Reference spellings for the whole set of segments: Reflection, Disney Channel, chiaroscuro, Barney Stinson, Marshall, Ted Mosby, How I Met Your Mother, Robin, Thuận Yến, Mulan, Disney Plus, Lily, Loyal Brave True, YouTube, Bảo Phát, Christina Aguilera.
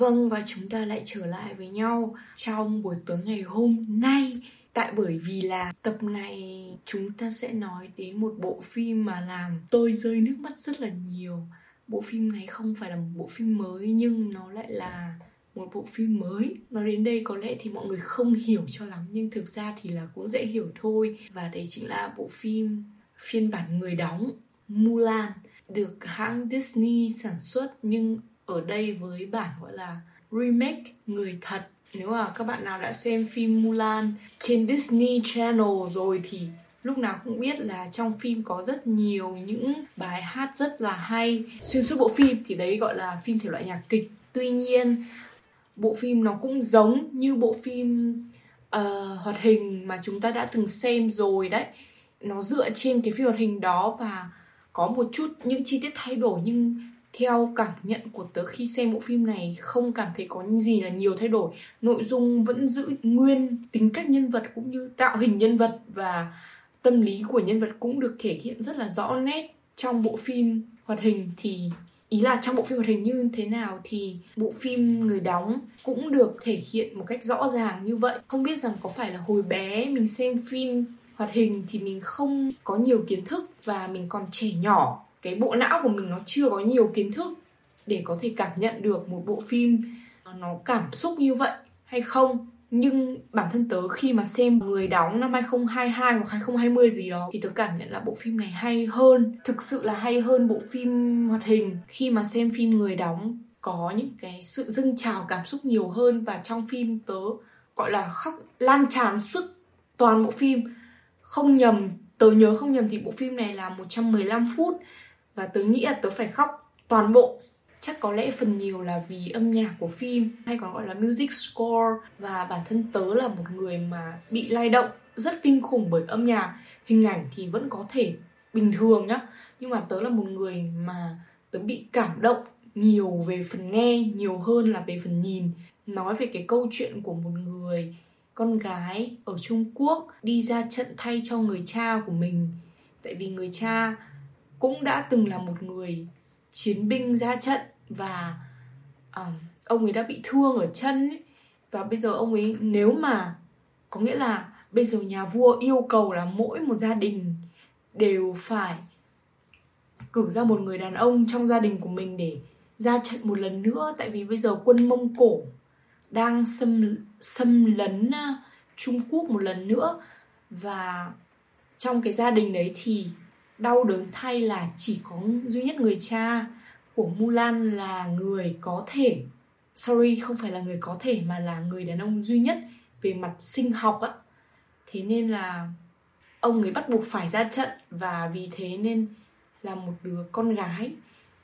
Vâng, và chúng ta lại trở lại với nhau trong buổi tối ngày hôm nay. Tại bởi vì là tập này chúng ta sẽ nói đến một bộ phim mà làm tôi rơi nước mắt rất là nhiều. Bộ phim này không phải là một bộ phim mới, nhưng nó lại là một bộ phim mới. Nói đến đây có lẽ thì mọi người không hiểu cho lắm, nhưng thực ra thì là cũng dễ hiểu thôi. Và đấy chính là bộ phim phiên bản người đóng Mulan, được hãng Disney sản xuất, nhưng ở đây với bản gọi là remake người thật. Nếu mà các bạn nào đã xem phim Mulan trên Disney Channel rồi thì lúc nào cũng biết là trong phim có rất nhiều những bài hát rất là hay xuyên suốt bộ phim, thì đấy gọi là phim thể loại nhạc kịch. Tuy nhiên bộ phim nó cũng giống như bộ phim hoạt hình mà chúng ta đã từng xem rồi đấy. Nó dựa trên cái phim hoạt hình đó và có một chút những chi tiết thay đổi, nhưng theo cảm nhận của tớ khi xem bộ phim này không cảm thấy có gì là nhiều thay đổi. Nội dung vẫn giữ nguyên, tính cách nhân vật cũng như tạo hình nhân vật và tâm lý của nhân vật cũng được thể hiện rất là rõ nét trong bộ phim hoạt hình. Thì ý là trong bộ phim hoạt hình như thế nào thì bộ phim người đóng cũng được thể hiện một cách rõ ràng như vậy. Không biết rằng có phải là hồi bé mình xem phim hoạt hình thì mình không có nhiều kiến thức và mình còn trẻ nhỏ, cái bộ não của mình nó chưa có nhiều kiến thức để có thể cảm nhận được một bộ phim nó cảm xúc như vậy hay không. Nhưng bản thân tớ khi mà xem người đóng năm 2022 hoặc 2020 gì đó thì tớ cảm nhận là bộ phim này hay hơn, thực sự là hay hơn bộ phim hoạt hình. Khi mà xem phim người đóng có những cái sự dâng trào cảm xúc nhiều hơn, và trong phim tớ gọi là khóc lan tràn suốt toàn bộ phim. Tớ nhớ không nhầm thì bộ phim này là 115 phút và tớ nghĩ là tớ phải khóc toàn bộ. Chắc có lẽ phần nhiều là vì âm nhạc của phim, hay còn gọi là music score. Và bản thân tớ là một người mà bị lay động rất kinh khủng bởi âm nhạc. Hình ảnh thì vẫn có thể bình thường nhá, nhưng mà tớ là một người mà tớ bị cảm động nhiều về phần nghe nhiều hơn là về phần nhìn. Nói về cái câu chuyện của một người con gái ở Trung Quốc đi ra trận thay cho người cha của mình, tại vì người cha cũng đã từng là một người chiến binh ra trận và ông ấy đã bị thương ở chân ấy. Và bây giờ ông ấy, nếu mà có nghĩa là bây giờ nhà vua yêu cầu là mỗi một gia đình đều phải cử ra một người đàn ông trong gia đình của mình để ra trận một lần nữa, tại vì bây giờ quân Mông Cổ đang xâm lấn Trung Quốc một lần nữa. Và trong cái gia đình đấy thì đau đớn thay là chỉ có duy nhất người cha của Mulan là người có thể, không phải là người có thể mà là người đàn ông duy nhất về mặt sinh học á. Thế nên là ông ấy bắt buộc phải ra trận, và vì thế nên là một đứa con gái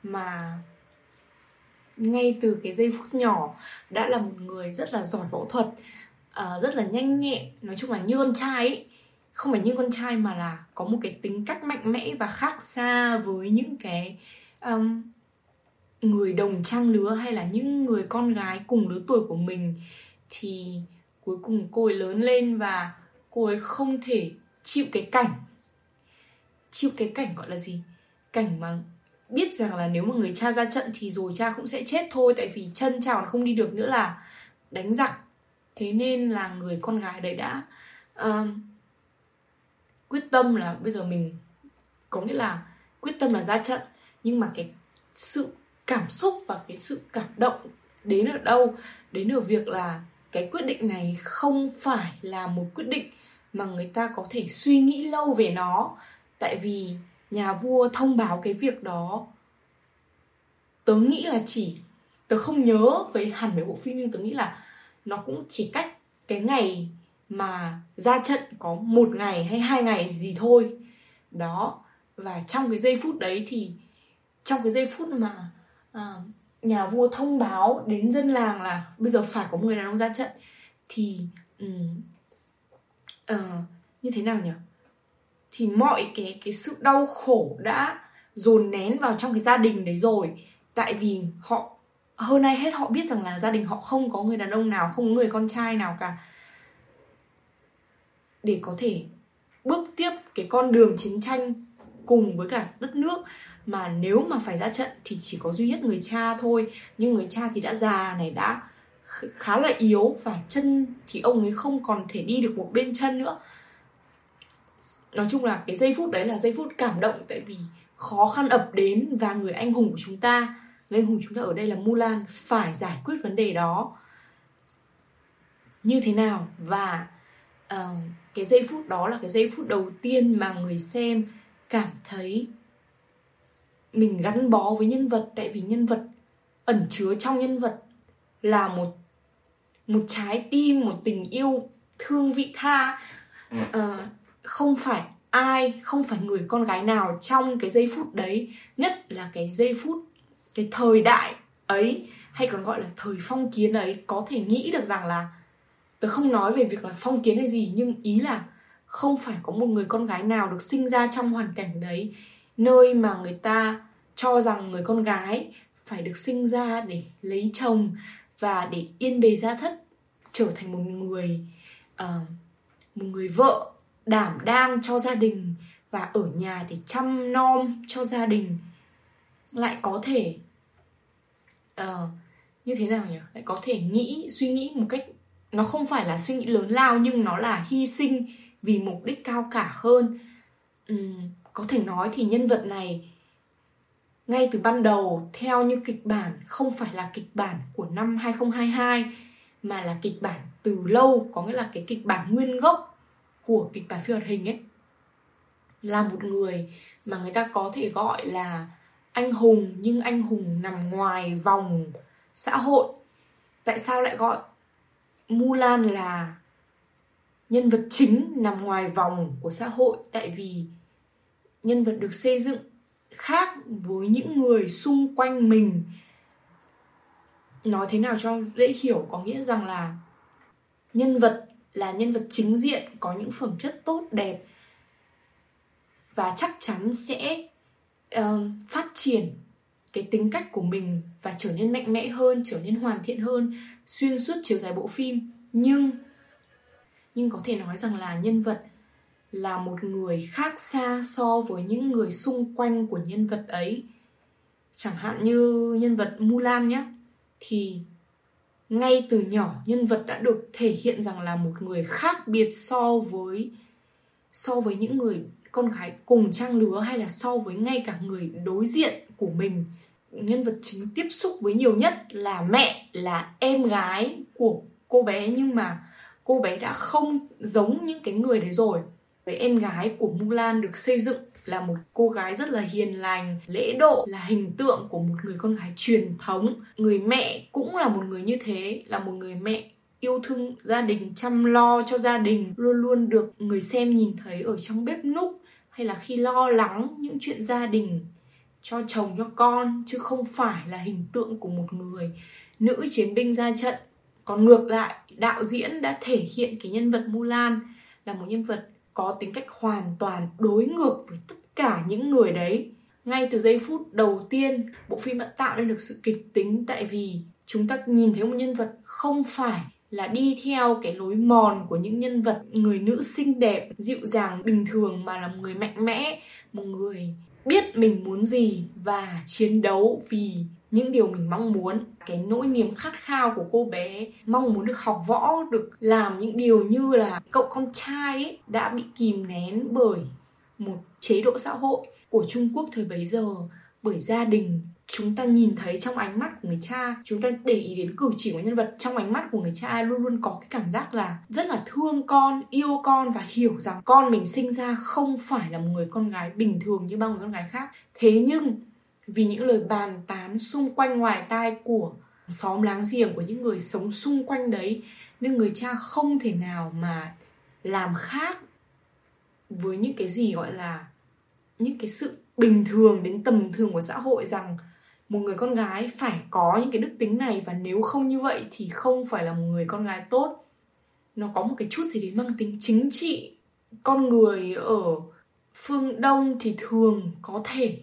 mà ngay từ cái giây phút nhỏ đã là một người rất là giỏi võ thuật, rất là nhanh nhẹn, nói chung là như con trai ấy. Không phải như con trai mà là có một cái tính cách mạnh mẽ và khác xa với những cái người đồng trang lứa hay là những người con gái cùng lứa tuổi của mình. Thì cuối cùng cô ấy lớn lên và cô ấy không thể chịu cái cảnh gọi là gì? Cảnh mà biết rằng là nếu mà người cha ra trận thì rồi cha cũng sẽ chết thôi, tại vì chân cha còn không đi được nữa là đánh giặc. Thế nên là người con gái đấy đã quyết tâm là bây giờ mình, có nghĩa là quyết tâm là ra trận. Nhưng mà cái sự cảm xúc và cái sự cảm động đến ở đâu? Đến ở việc là cái quyết định này không phải là một quyết định mà người ta có thể suy nghĩ lâu về nó, tại vì nhà vua thông báo cái việc đó. Tớ nghĩ là tớ không nhớ về hẳn về bộ phim, nhưng tớ nghĩ là nó cũng chỉ cách cái ngày mà ra trận có 1 ngày hay 2 ngày gì thôi. Đó. Và trong cái giây phút đấy thì, trong cái giây phút mà nhà vua thông báo đến dân làng là bây giờ phải có người đàn ông ra trận, thì như thế nào nhỉ? Thì mọi cái sự đau khổ đã dồn nén vào trong cái gia đình đấy rồi. Tại vì họ, hơn ai hết họ biết rằng là gia đình họ không có người đàn ông nào, không có người con trai nào cả để có thể bước tiếp cái con đường chiến tranh cùng với cả đất nước. mà nếu mà phải ra trận thì chỉ có duy nhất người cha thôi. Nhưng người cha thì đã già này, đã khá là yếu, và chân thì ông ấy không còn thể đi được một bên chân nữa. Nói chung là cái giây phút đấy là giây phút cảm động, tại vì khó khăn ập đến và người anh hùng của chúng ta, người anh hùng chúng ta ở đây là Mulan, phải giải quyết vấn đề đó như thế nào. Và cái giây phút đó là cái giây phút đầu tiên mà người xem cảm thấy mình gắn bó với nhân vật, tại vì nhân vật, ẩn chứa trong nhân vật là một trái tim, một tình yêu thương vị tha. Không phải ai, không phải người con gái nào trong cái giây phút đấy, nhất là cái giây phút, cái thời đại ấy, hay còn gọi là thời phong kiến ấy, có thể nghĩ được rằng là, tôi không nói về việc là phong kiến hay gì, nhưng ý là không phải có một người con gái nào được sinh ra trong hoàn cảnh đấy, nơi mà người ta cho rằng người con gái phải được sinh ra để lấy chồng và để yên bề gia thất, trở thành một người vợ đảm đang cho gia đình và ở nhà để chăm nom cho gia đình. Lại có thể như thế nào nhỉ? Lại có thể suy nghĩ một cách, nó không phải là suy nghĩ lớn lao, nhưng nó là hy sinh vì mục đích cao cả hơn. Có thể nói thì nhân vật này ngay từ ban đầu theo như kịch bản không phải là kịch bản của năm 2022 mà là kịch bản từ lâu, có nghĩa là cái kịch bản nguyên gốc của kịch bản phim hoạt hình ấy, là một người mà người ta có thể gọi là anh hùng, nhưng anh hùng nằm ngoài vòng xã hội. Tại sao lại gọi Mulan là nhân vật chính nằm ngoài vòng của xã hội? Tại vì nhân vật được xây dựng khác với những người xung quanh mình. Nói thế nào cho dễ hiểu, có nghĩa rằng là nhân vật là nhân vật chính diện, có những phẩm chất tốt đẹp và chắc chắn sẽ phát triển cái tính cách của mình và trở nên mạnh mẽ hơn, trở nên hoàn thiện hơn xuyên suốt chiều dài bộ phim. Nhưng có thể nói rằng là nhân vật là một người khác xa so với những người xung quanh của nhân vật ấy. Chẳng hạn như nhân vật Mulan nhé, thì ngay từ nhỏ nhân vật đã được thể hiện rằng là một người khác biệt so với những người con gái cùng trang lứa, hay là so với ngay cả người đối diện của mình. Nhân vật chính tiếp xúc với nhiều nhất là mẹ, là em gái của cô bé, nhưng mà cô bé đã không giống những cái người đấy rồi. Với em gái của Mulan được xây dựng là một cô gái rất là hiền lành, lễ độ, là hình tượng của một người con gái truyền thống. Người mẹ cũng là một người như thế, là một người mẹ yêu thương gia đình, chăm lo cho gia đình, luôn luôn được người xem nhìn thấy ở trong bếp núc, hay là khi lo lắng những chuyện gia đình cho chồng, cho con, chứ không phải là hình tượng của một người nữ chiến binh ra trận. Còn ngược lại, đạo diễn đã thể hiện cái nhân vật Mulan là một nhân vật có tính cách hoàn toàn đối ngược với tất cả những người đấy. Ngay từ giây phút đầu tiên, bộ phim đã tạo nên được sự kịch tính, tại vì chúng ta nhìn thấy một nhân vật không phải là đi theo cái lối mòn của những nhân vật người nữ xinh đẹp, dịu dàng, bình thường, mà là một người mạnh mẽ, một người biết mình muốn gì và chiến đấu vì những điều mình mong muốn. Cái nỗi niềm khát khao của cô bé mong muốn được học võ, được làm những điều như là cậu con trai ấy, đã bị kìm nén bởi một chế độ xã hội của Trung Quốc thời bấy giờ, bởi gia đình. Chúng ta nhìn thấy trong ánh mắt của người cha, chúng ta để ý đến cử chỉ của nhân vật, trong ánh mắt của người cha luôn luôn có cái cảm giác là rất là thương con, yêu con và hiểu rằng con mình sinh ra không phải là một người con gái bình thường như bao người con gái khác. Thế nhưng vì những lời bàn tán xung quanh ngoài tai của xóm láng giềng, của những người sống xung quanh đấy, nên người cha không thể nào mà làm khác với những cái gì gọi là những cái sự bình thường đến tầm thường của xã hội, rằng một người con gái phải có những cái đức tính này và nếu không như vậy thì không phải là một người con gái tốt. Nó có một cái chút gì đến mang tính chính trị. Con người ở phương Đông thì thường có thể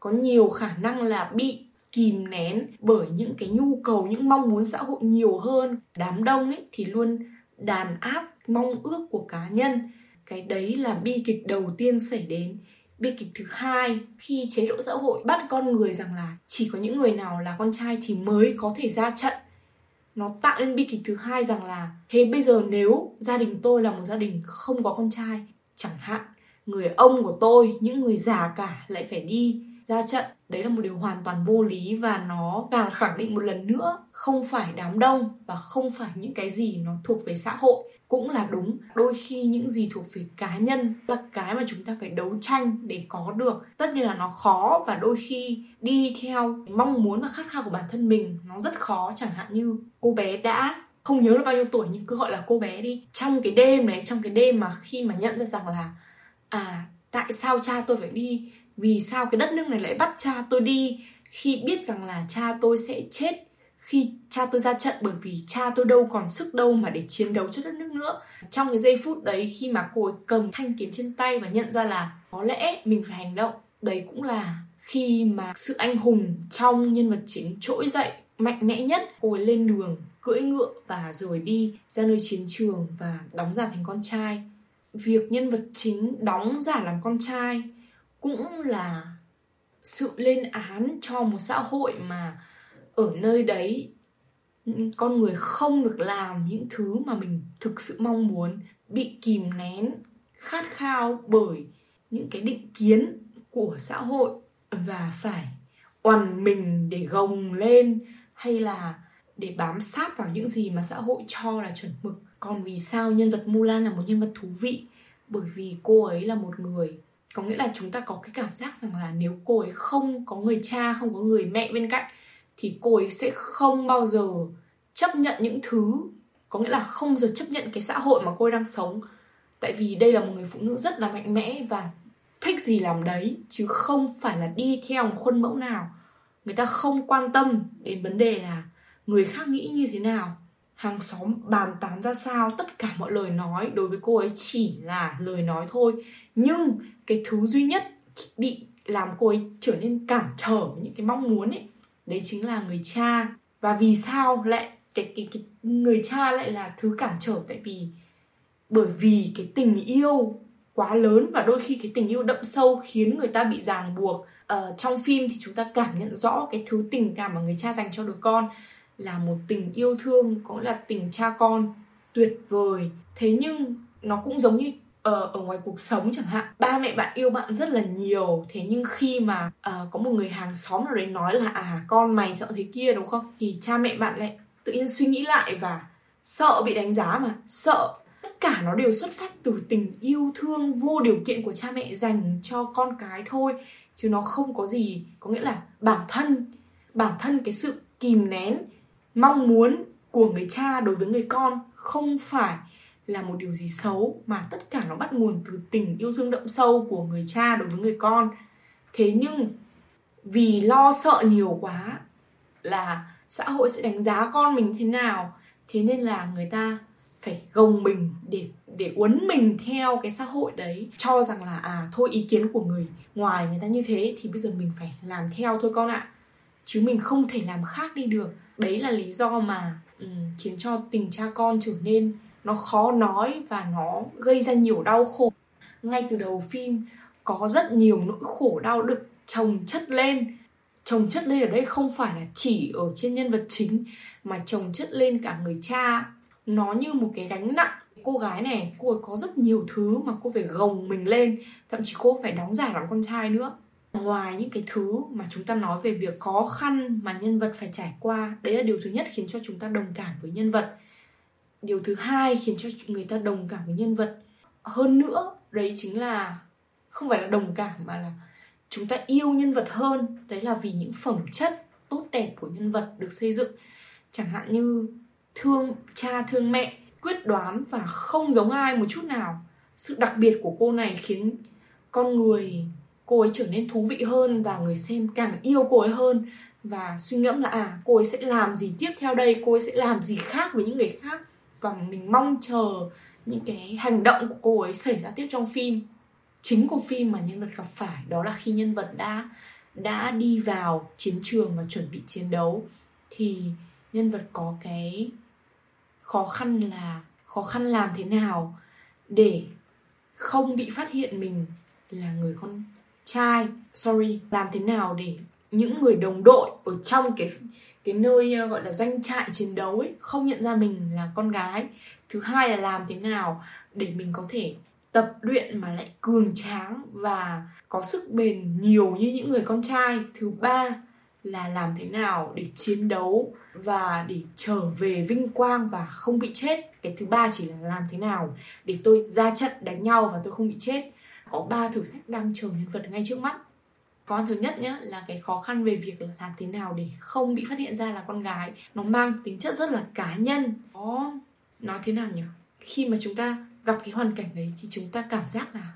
có nhiều khả năng là bị kìm nén bởi những cái nhu cầu, những mong muốn xã hội nhiều hơn. Đám đông ấy thì luôn đàn áp mong ước của cá nhân. Cái đấy là bi kịch đầu tiên xảy đến. bi kịch thứ hai khi chế độ xã hội bắt con người rằng là chỉ có những người nào là con trai thì mới có thể ra trận. Nó tạo nên bi kịch thứ hai rằng là thế bây giờ nếu gia đình tôi là một gia đình không có con trai, chẳng hạn người ông của tôi, những người già cả lại phải đi ra trận. Đấy là một điều hoàn toàn vô lý, và nó càng khẳng định một lần nữa không phải đám đông và không phải những cái gì nó thuộc về xã hội cũng là đúng. Đôi khi những gì thuộc về cá nhân là cái mà chúng ta phải đấu tranh để có được. Tất nhiên là nó khó, và đôi khi đi theo mong muốn và khát khao của bản thân mình nó rất khó. Chẳng hạn như cô bé đã không nhớ là bao nhiêu tuổi nhưng cứ gọi là cô bé đi. Trong cái đêm đấy, trong cái đêm mà khi mà nhận ra rằng là tại sao cha tôi phải đi? Vì sao cái đất nước này lại bắt cha tôi đi khi biết rằng là cha tôi sẽ chết khi cha tôi ra trận, bởi vì cha tôi đâu còn sức đâu mà để chiến đấu cho đất nước nữa. Trong cái giây phút đấy khi mà cô ấy cầm thanh kiếm trên tay và nhận ra là có lẽ mình phải hành động. Đấy cũng là khi mà sự anh hùng trong nhân vật chính trỗi dậy mạnh mẽ nhất. Cô ấy lên đường, cưỡi ngựa và rời đi ra nơi chiến trường và đóng giả thành con trai. Việc nhân vật chính đóng giả làm con trai cũng là sự lên án cho một xã hội mà ở nơi đấy con người không được làm những thứ mà mình thực sự mong muốn, bị kìm nén khát khao bởi những cái định kiến của xã hội và phải oằn mình để gồng lên hay là để bám sát vào những gì mà xã hội cho là chuẩn mực. Còn vì sao nhân vật Mulan là một nhân vật thú vị? Bởi vì cô ấy là một người, có nghĩa là chúng ta có cái cảm giác rằng là nếu cô ấy không có người cha, không có người mẹ bên cạnh thì cô ấy sẽ không bao giờ chấp nhận những thứ, có nghĩa là không bao giờ chấp nhận cái xã hội mà cô ấy đang sống. Tại vì đây là một người phụ nữ rất là mạnh mẽ và thích gì làm đấy, chứ không phải là đi theo một khuôn mẫu nào. Người ta không quan tâm đến vấn đề là người khác nghĩ như thế nào, hàng xóm bàn tán ra sao. Tất cả mọi lời nói đối với cô ấy chỉ là lời nói thôi. Nhưng cái thứ duy nhất bị làm cô ấy trở nên cản trở những cái mong muốn ấy, đấy chính là người cha. Và vì sao lại cái người cha lại là thứ cản trở? Tại vì bởi vì cái tình yêu quá lớn, và đôi khi cái tình yêu đậm sâu khiến người ta bị ràng buộc. Trong phim thì chúng ta cảm nhận rõ cái thứ tình cảm mà người cha dành cho đứa con là một tình yêu thương, có nghĩa là tình cha con tuyệt vời. Thế nhưng nó cũng giống như ở ngoài cuộc sống chẳng hạn. Ba mẹ bạn yêu bạn rất là nhiều, thế nhưng khi mà có một người hàng xóm nào đấy nói là con mày sợ thế kia đúng không, thì cha mẹ bạn lại tự nhiên suy nghĩ lại và sợ bị đánh giá mà sợ. Tất cả nó đều xuất phát từ tình yêu thương vô điều kiện của cha mẹ dành cho con cái thôi, chứ nó không có gì, có nghĩa là bản thân cái sự kìm nén mong muốn của người cha đối với người con không phải là một điều gì xấu, mà tất cả nó bắt nguồn từ tình yêu thương đậm sâu của người cha đối với người con. Thế nhưng vì lo sợ nhiều quá là xã hội sẽ đánh giá con mình thế nào, thế nên là người ta phải gồng mình để uốn mình theo cái xã hội đấy, cho rằng là thôi ý kiến của người ngoài người ta như thế thì bây giờ mình phải làm theo thôi con ạ, chứ mình không thể làm khác đi được. Đấy là lý do mà khiến cho tình cha con trở nên nó khó nói và nó gây ra nhiều đau khổ. Ngay từ đầu phim có rất nhiều nỗi khổ đau được chồng chất lên ở đây, không phải là chỉ ở trên nhân vật chính mà chồng chất lên cả người cha. Nó như một cái gánh nặng. Cô gái này, cô ấy có rất nhiều thứ mà cô phải gồng mình lên, thậm chí cô phải đóng giả làm con trai nữa. Ngoài những cái thứ mà chúng ta nói về việc khó khăn mà nhân vật phải trải qua, đấy là điều thứ nhất khiến cho chúng ta đồng cảm với nhân vật. Điều thứ hai khiến cho người ta đồng cảm với nhân vật hơn nữa, đấy chính là không phải là đồng cảm mà là chúng ta yêu nhân vật hơn. Đấy là vì những phẩm chất tốt đẹp của nhân vật được xây dựng. Chẳng hạn như thương cha, thương mẹ, quyết đoán và không giống ai một chút nào. Sự đặc biệt của cô này khiến con người cô ấy trở nên thú vị hơn và người xem càng yêu cô ấy hơn và suy ngẫm là cô ấy sẽ làm gì tiếp theo đây, cô ấy sẽ làm gì khác với những người khác. Và mình mong chờ những cái hành động của cô ấy xảy ra tiếp trong phim. Chính của phim mà nhân vật gặp phải đó là khi nhân vật đã đi vào chiến trường và chuẩn bị chiến đấu thì nhân vật có cái khó khăn làm thế nào để không bị phát hiện mình là người con trai. Sorry, làm thế nào để những người đồng đội ở trong cái nơi gọi là doanh trại chiến đấu ấy không nhận ra mình là con gái. Thứ hai là làm thế nào để mình có thể tập luyện mà lại cường tráng và có sức bền nhiều như những người con trai. Thứ ba là làm thế nào để chiến đấu và để trở về vinh quang và không bị chết. Cái thứ ba chỉ là làm thế nào để tôi ra trận đánh nhau và tôi không bị chết. Có 3 thử thách đang chờ nhân vật ngay trước mắt. Con thứ nhất nhé, là cái khó khăn về việc làm thế nào để không bị phát hiện ra là con gái. Nó mang tính chất rất là cá nhân. Nó nói thế nào nhỉ? Khi mà chúng ta gặp cái hoàn cảnh đấy thì chúng ta cảm giác là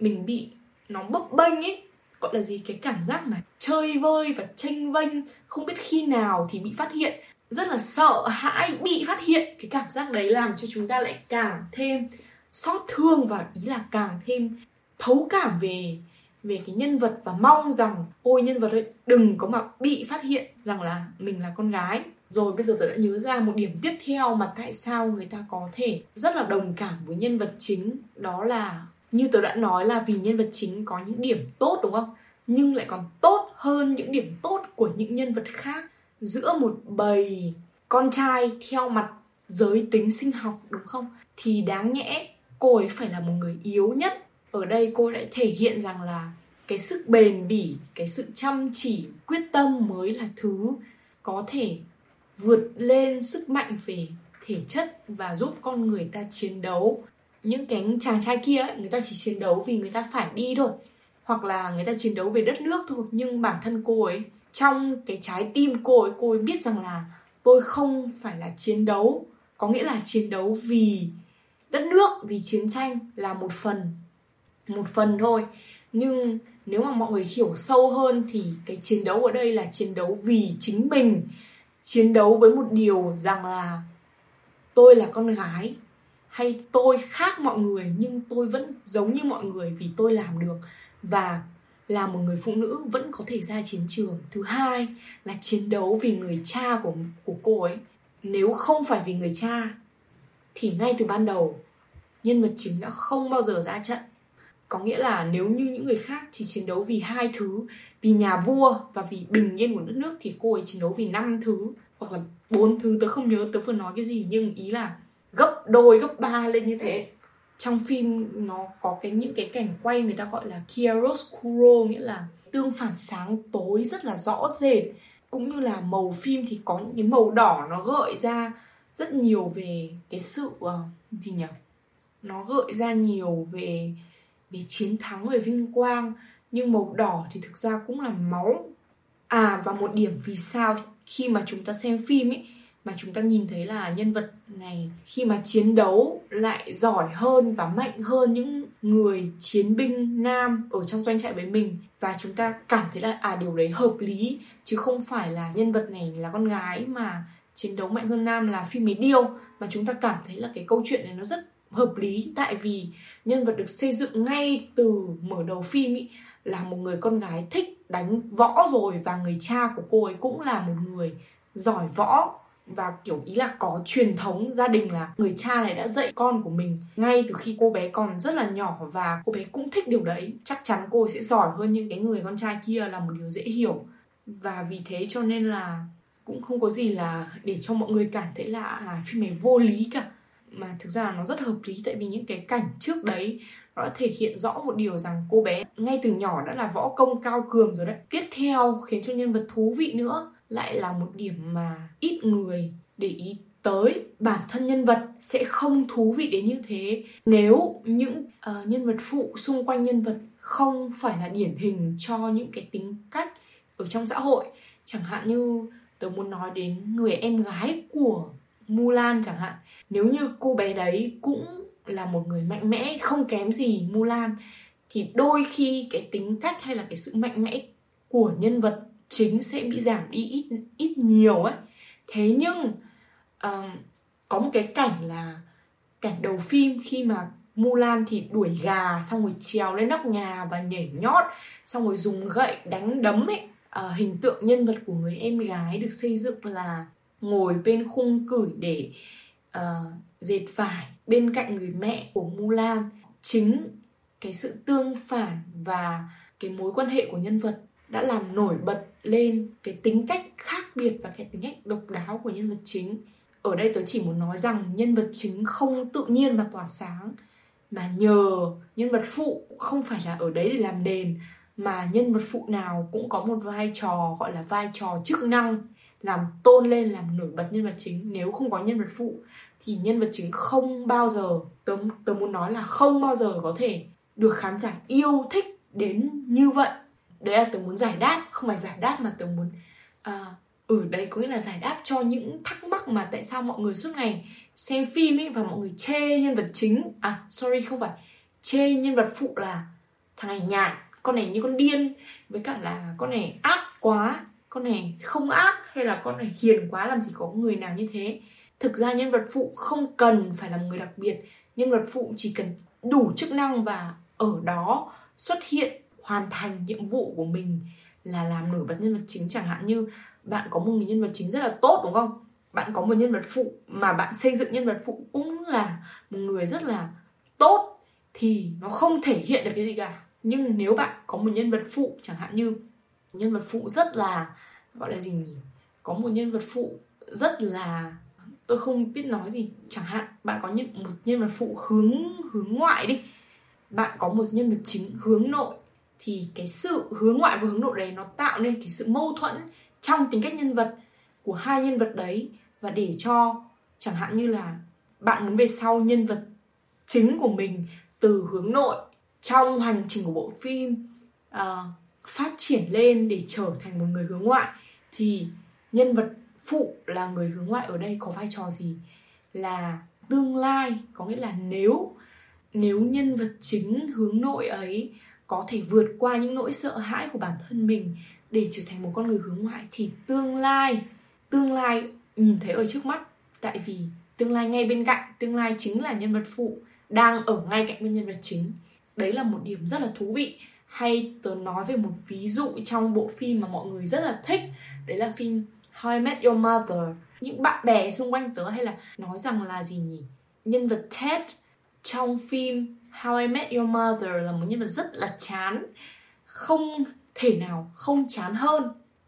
mình bị nó bấp bênh ấy. Gọi là gì? Cái cảm giác mà chơi vơi và chênh vênh, không biết khi nào thì bị phát hiện. Rất là sợ hãi bị phát hiện. Cái cảm giác đấy làm cho chúng ta lại càng thêm xót thương và ý là càng thêm thấu cảm về cái nhân vật và mong rằng ôi nhân vật ấy đừng có mà bị phát hiện rằng là mình là con gái. Rồi bây giờ tôi đã nhớ ra một điểm tiếp theo mà tại sao người ta có thể rất là đồng cảm với nhân vật chính. Đó là như tôi đã nói là vì nhân vật chính có những điểm tốt đúng không? Nhưng lại còn tốt hơn những điểm tốt của những nhân vật khác. Giữa một bầy con trai theo mặt giới tính sinh học đúng không? Thì đáng nhẽ cô ấy phải là một người yếu nhất. Ở đây cô lại thể hiện rằng là cái sức bền bỉ, cái sự chăm chỉ, quyết tâm mới là thứ có thể vượt lên sức mạnh về thể chất và giúp con người ta chiến đấu. Những cái chàng trai kia ấy, người ta chỉ chiến đấu vì người ta phải đi thôi, hoặc là người ta chiến đấu về đất nước thôi. Nhưng bản thân cô ấy, trong cái trái tim cô ấy biết rằng là tôi không phải là chiến đấu. Có nghĩa là chiến đấu vì đất nước, vì chiến tranh là một phần thôi. Nhưng nếu mà mọi người hiểu sâu hơn thì cái chiến đấu ở đây là chiến đấu vì chính mình. Chiến đấu với một điều rằng là tôi là con gái hay tôi khác mọi người nhưng tôi vẫn giống như mọi người vì tôi làm được. Và là một người phụ nữ vẫn có thể ra chiến trường. Thứ hai là chiến đấu vì người cha của cô ấy. Nếu không phải vì người cha thì ngay từ ban đầu nhân vật chính đã không bao giờ ra trận. Có nghĩa là nếu như những người khác chỉ chiến đấu vì 2 thứ, vì nhà vua và vì bình yên của đất nước, thì cô ấy chiến đấu vì 5 thứ hoặc là 4 thứ. Tớ không nhớ tớ vừa nói cái gì nhưng ý là gấp đôi, gấp 3 lên như thế. Trong phim nó có những cái cảnh quay người ta gọi là chiaroscuro, nghĩa là tương phản sáng tối rất là rõ rệt. Cũng như là màu phim thì có những cái màu đỏ nó gợi ra rất nhiều về cái sự nó gợi ra nhiều về chiến thắng, về vinh quang. Nhưng màu đỏ thì thực ra cũng là máu. Và một điểm vì sao khi mà chúng ta xem phim ấy mà chúng ta nhìn thấy là nhân vật này khi mà chiến đấu lại giỏi hơn và mạnh hơn những người chiến binh nam ở trong doanh trại với mình. Và chúng ta cảm thấy là điều đấy hợp lý, chứ không phải là nhân vật này là con gái mà chiến đấu mạnh hơn nam là phim mấy điêu. Mà chúng ta cảm thấy là cái câu chuyện này nó rất hợp lý, tại vì nhân vật được xây dựng ngay từ mở đầu phim ý, là một người con gái thích đánh võ rồi. Và người cha của cô ấy cũng là một người giỏi võ. Và kiểu ý là có truyền thống gia đình là người cha này đã dạy con của mình ngay từ khi cô bé còn rất là nhỏ. Và cô bé cũng thích điều đấy. Chắc chắn cô ấy sẽ giỏi hơn những cái người con trai kia là một điều dễ hiểu. Và vì thế cho nên là cũng không có gì là để cho mọi người cảm thấy là phim này vô lý cả. Mà thực ra nó rất hợp lý, tại vì những cái cảnh trước đấy nó đã thể hiện rõ một điều rằng cô bé ngay từ nhỏ đã là võ công cao cường rồi đấy. Tiếp theo khiến cho nhân vật thú vị nữa lại là một điểm mà ít người để ý tới. Bản thân nhân vật sẽ không thú vị đến như thế nếu những nhân vật phụ xung quanh nhân vật không phải là điển hình cho những cái tính cách ở trong xã hội. Chẳng hạn như tớ muốn nói đến người em gái của Mulan chẳng hạn. Nếu như cô bé đấy cũng là một người mạnh mẽ không kém gì Mulan thì đôi khi cái tính cách hay là cái sự mạnh mẽ của nhân vật chính sẽ bị giảm đi ít nhiều ấy. Thế nhưng có một cái cảnh là cảnh đầu phim khi mà Mulan thì đuổi gà xong rồi trèo lên nóc nhà và nhảy nhót xong rồi dùng gậy đánh đấm ấy. Hình tượng nhân vật của người em gái được xây dựng là ngồi bên khung cửi để dệt vải bên cạnh người mẹ của Mulan. Chính cái sự tương phản và cái mối quan hệ của nhân vật đã làm nổi bật lên cái tính cách khác biệt và cái tính cách độc đáo của nhân vật chính. Ở đây tớ chỉ muốn nói rằng nhân vật chính không tự nhiên mà tỏa sáng, mà nhờ nhân vật phụ không phải là ở đấy để làm đền, mà nhân vật phụ nào cũng có một vai trò gọi là vai trò chức năng, làm tôn lên, làm nổi bật nhân vật chính. Nếu không có nhân vật phụ thì nhân vật chính không bao giờ, tớ muốn nói là không bao giờ có thể được khán giả yêu thích đến như vậy. Đấy là tớ muốn giải đáp, không phải giải đáp mà tớ muốn đấy có nghĩa là giải đáp cho những thắc mắc mà tại sao mọi người suốt ngày xem phim ấy và mọi người chê nhân vật chính, chê nhân vật phụ là thằng này nhạt, con này như con điên, với cả là con này ác quá, con này không ác, hay là con này hiền quá, làm gì có người nào như thế. Thực ra nhân vật phụ không cần phải là người đặc biệt, nhân vật phụ chỉ cần đủ chức năng và ở đó xuất hiện, hoàn thành nhiệm vụ của mình là làm nổi bật nhân vật chính. Chẳng hạn như bạn có một nhân vật chính rất là tốt, đúng không? Bạn có một nhân vật phụ mà bạn xây dựng nhân vật phụ cũng là một người rất là tốt thì nó không thể hiện được cái gì cả. Nhưng nếu bạn có một nhân vật phụ, chẳng hạn như nhân vật phụ rất là, gọi là gì nhỉ? Có một nhân vật phụ rất là, tôi không biết nói gì. Chẳng hạn bạn có một nhân vật phụ hướng ngoại đi, bạn có một nhân vật chính hướng nội, thì cái sự hướng ngoại và hướng nội đấy nó tạo nên cái sự mâu thuẫn trong tính cách nhân vật của hai nhân vật đấy. Và để cho, chẳng hạn như là bạn muốn về sau nhân vật chính của mình từ hướng nội trong hành trình của bộ phim phát triển lên để trở thành một người hướng ngoại, thì nhân vật phụ là người hướng ngoại ở đây có vai trò gì? Là tương lai, có nghĩa là nếu nhân vật chính hướng nội ấy có thể vượt qua những nỗi sợ hãi của bản thân mình để trở thành một con người hướng ngoại, thì tương lai nhìn thấy ở trước mắt. Tại vì tương lai ngay bên cạnh, tương lai chính là nhân vật phụ đang ở ngay cạnh bên nhân vật chính. Đấy là một điểm rất là thú vị. Hay tớ nói về một ví dụ trong bộ phim mà mọi người rất là thích, đấy là phim How I Met Your Mother. Những bạn bè xung quanh tớ hay là nói rằng là gì nhỉ? Nhân vật Ted trong phim How I Met Your Mother là một nhân vật rất là chán, không thể nào không chán hơn.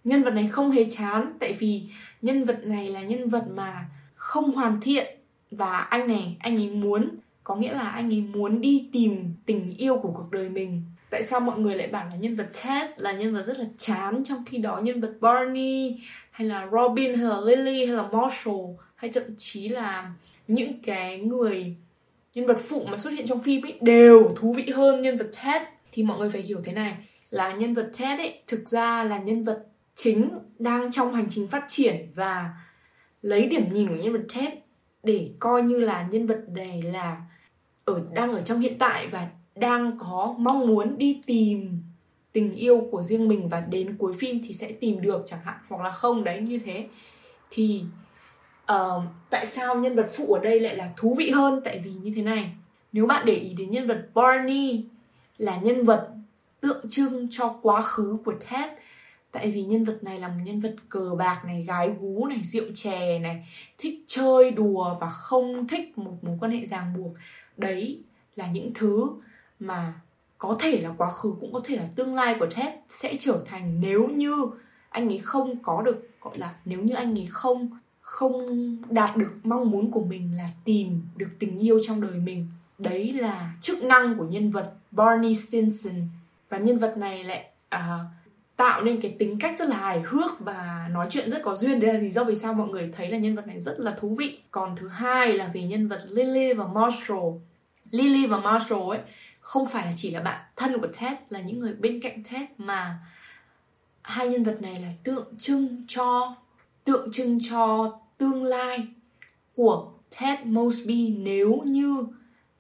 Nhân vật này không hề chán, tại vì nhân vật này là nhân vật mà không hoàn thiện, và anh ấy muốn, có nghĩa là anh ấy muốn đi tìm tình yêu của cuộc đời mình. Tại sao mọi người lại bảo là nhân vật Ted là nhân vật rất là chán, trong khi đó nhân vật Barney hay là Robin hay là Lily hay là Marshall hay thậm chí là những cái người nhân vật phụ mà xuất hiện trong phim ấy đều thú vị hơn nhân vật Ted? Thì mọi người phải hiểu thế này, là nhân vật Ted ấy thực ra là nhân vật chính đang trong hành trình phát triển, và lấy điểm nhìn của nhân vật Ted để coi như là nhân vật này là đang ở trong hiện tại và đang có mong muốn đi tìm tình yêu của riêng mình, và đến cuối phim thì sẽ tìm được chẳng hạn, hoặc là không, đấy như thế. Thì tại sao nhân vật phụ ở đây lại là thú vị hơn? Tại vì như thế này, nếu bạn để ý đến nhân vật Barney là nhân vật tượng trưng cho quá khứ của Ted. Tại vì nhân vật này là một nhân vật cờ bạc này, gái gú này, rượu chè này, thích chơi đùa và không thích một mối quan hệ ràng buộc. Đấy là những thứ mà có thể là quá khứ, cũng có thể là tương lai của Ted sẽ trở thành nếu như anh ấy không có được, gọi là nếu như anh ấy không đạt được mong muốn của mình là tìm được tình yêu trong đời mình. Đấy là chức năng của nhân vật Barney Stinson. Và nhân vật này lại tạo nên cái tính cách rất là hài hước và nói chuyện rất có duyên. Đấy là lý do vì sao mọi người thấy là nhân vật này rất là thú vị. Còn thứ hai là về nhân vật Lily và Marshall. Lily và Marshall ấy không phải là chỉ là bạn thân của Ted, là những người bên cạnh Ted, mà hai nhân vật này là tượng trưng cho tương lai của Ted Mosby nếu như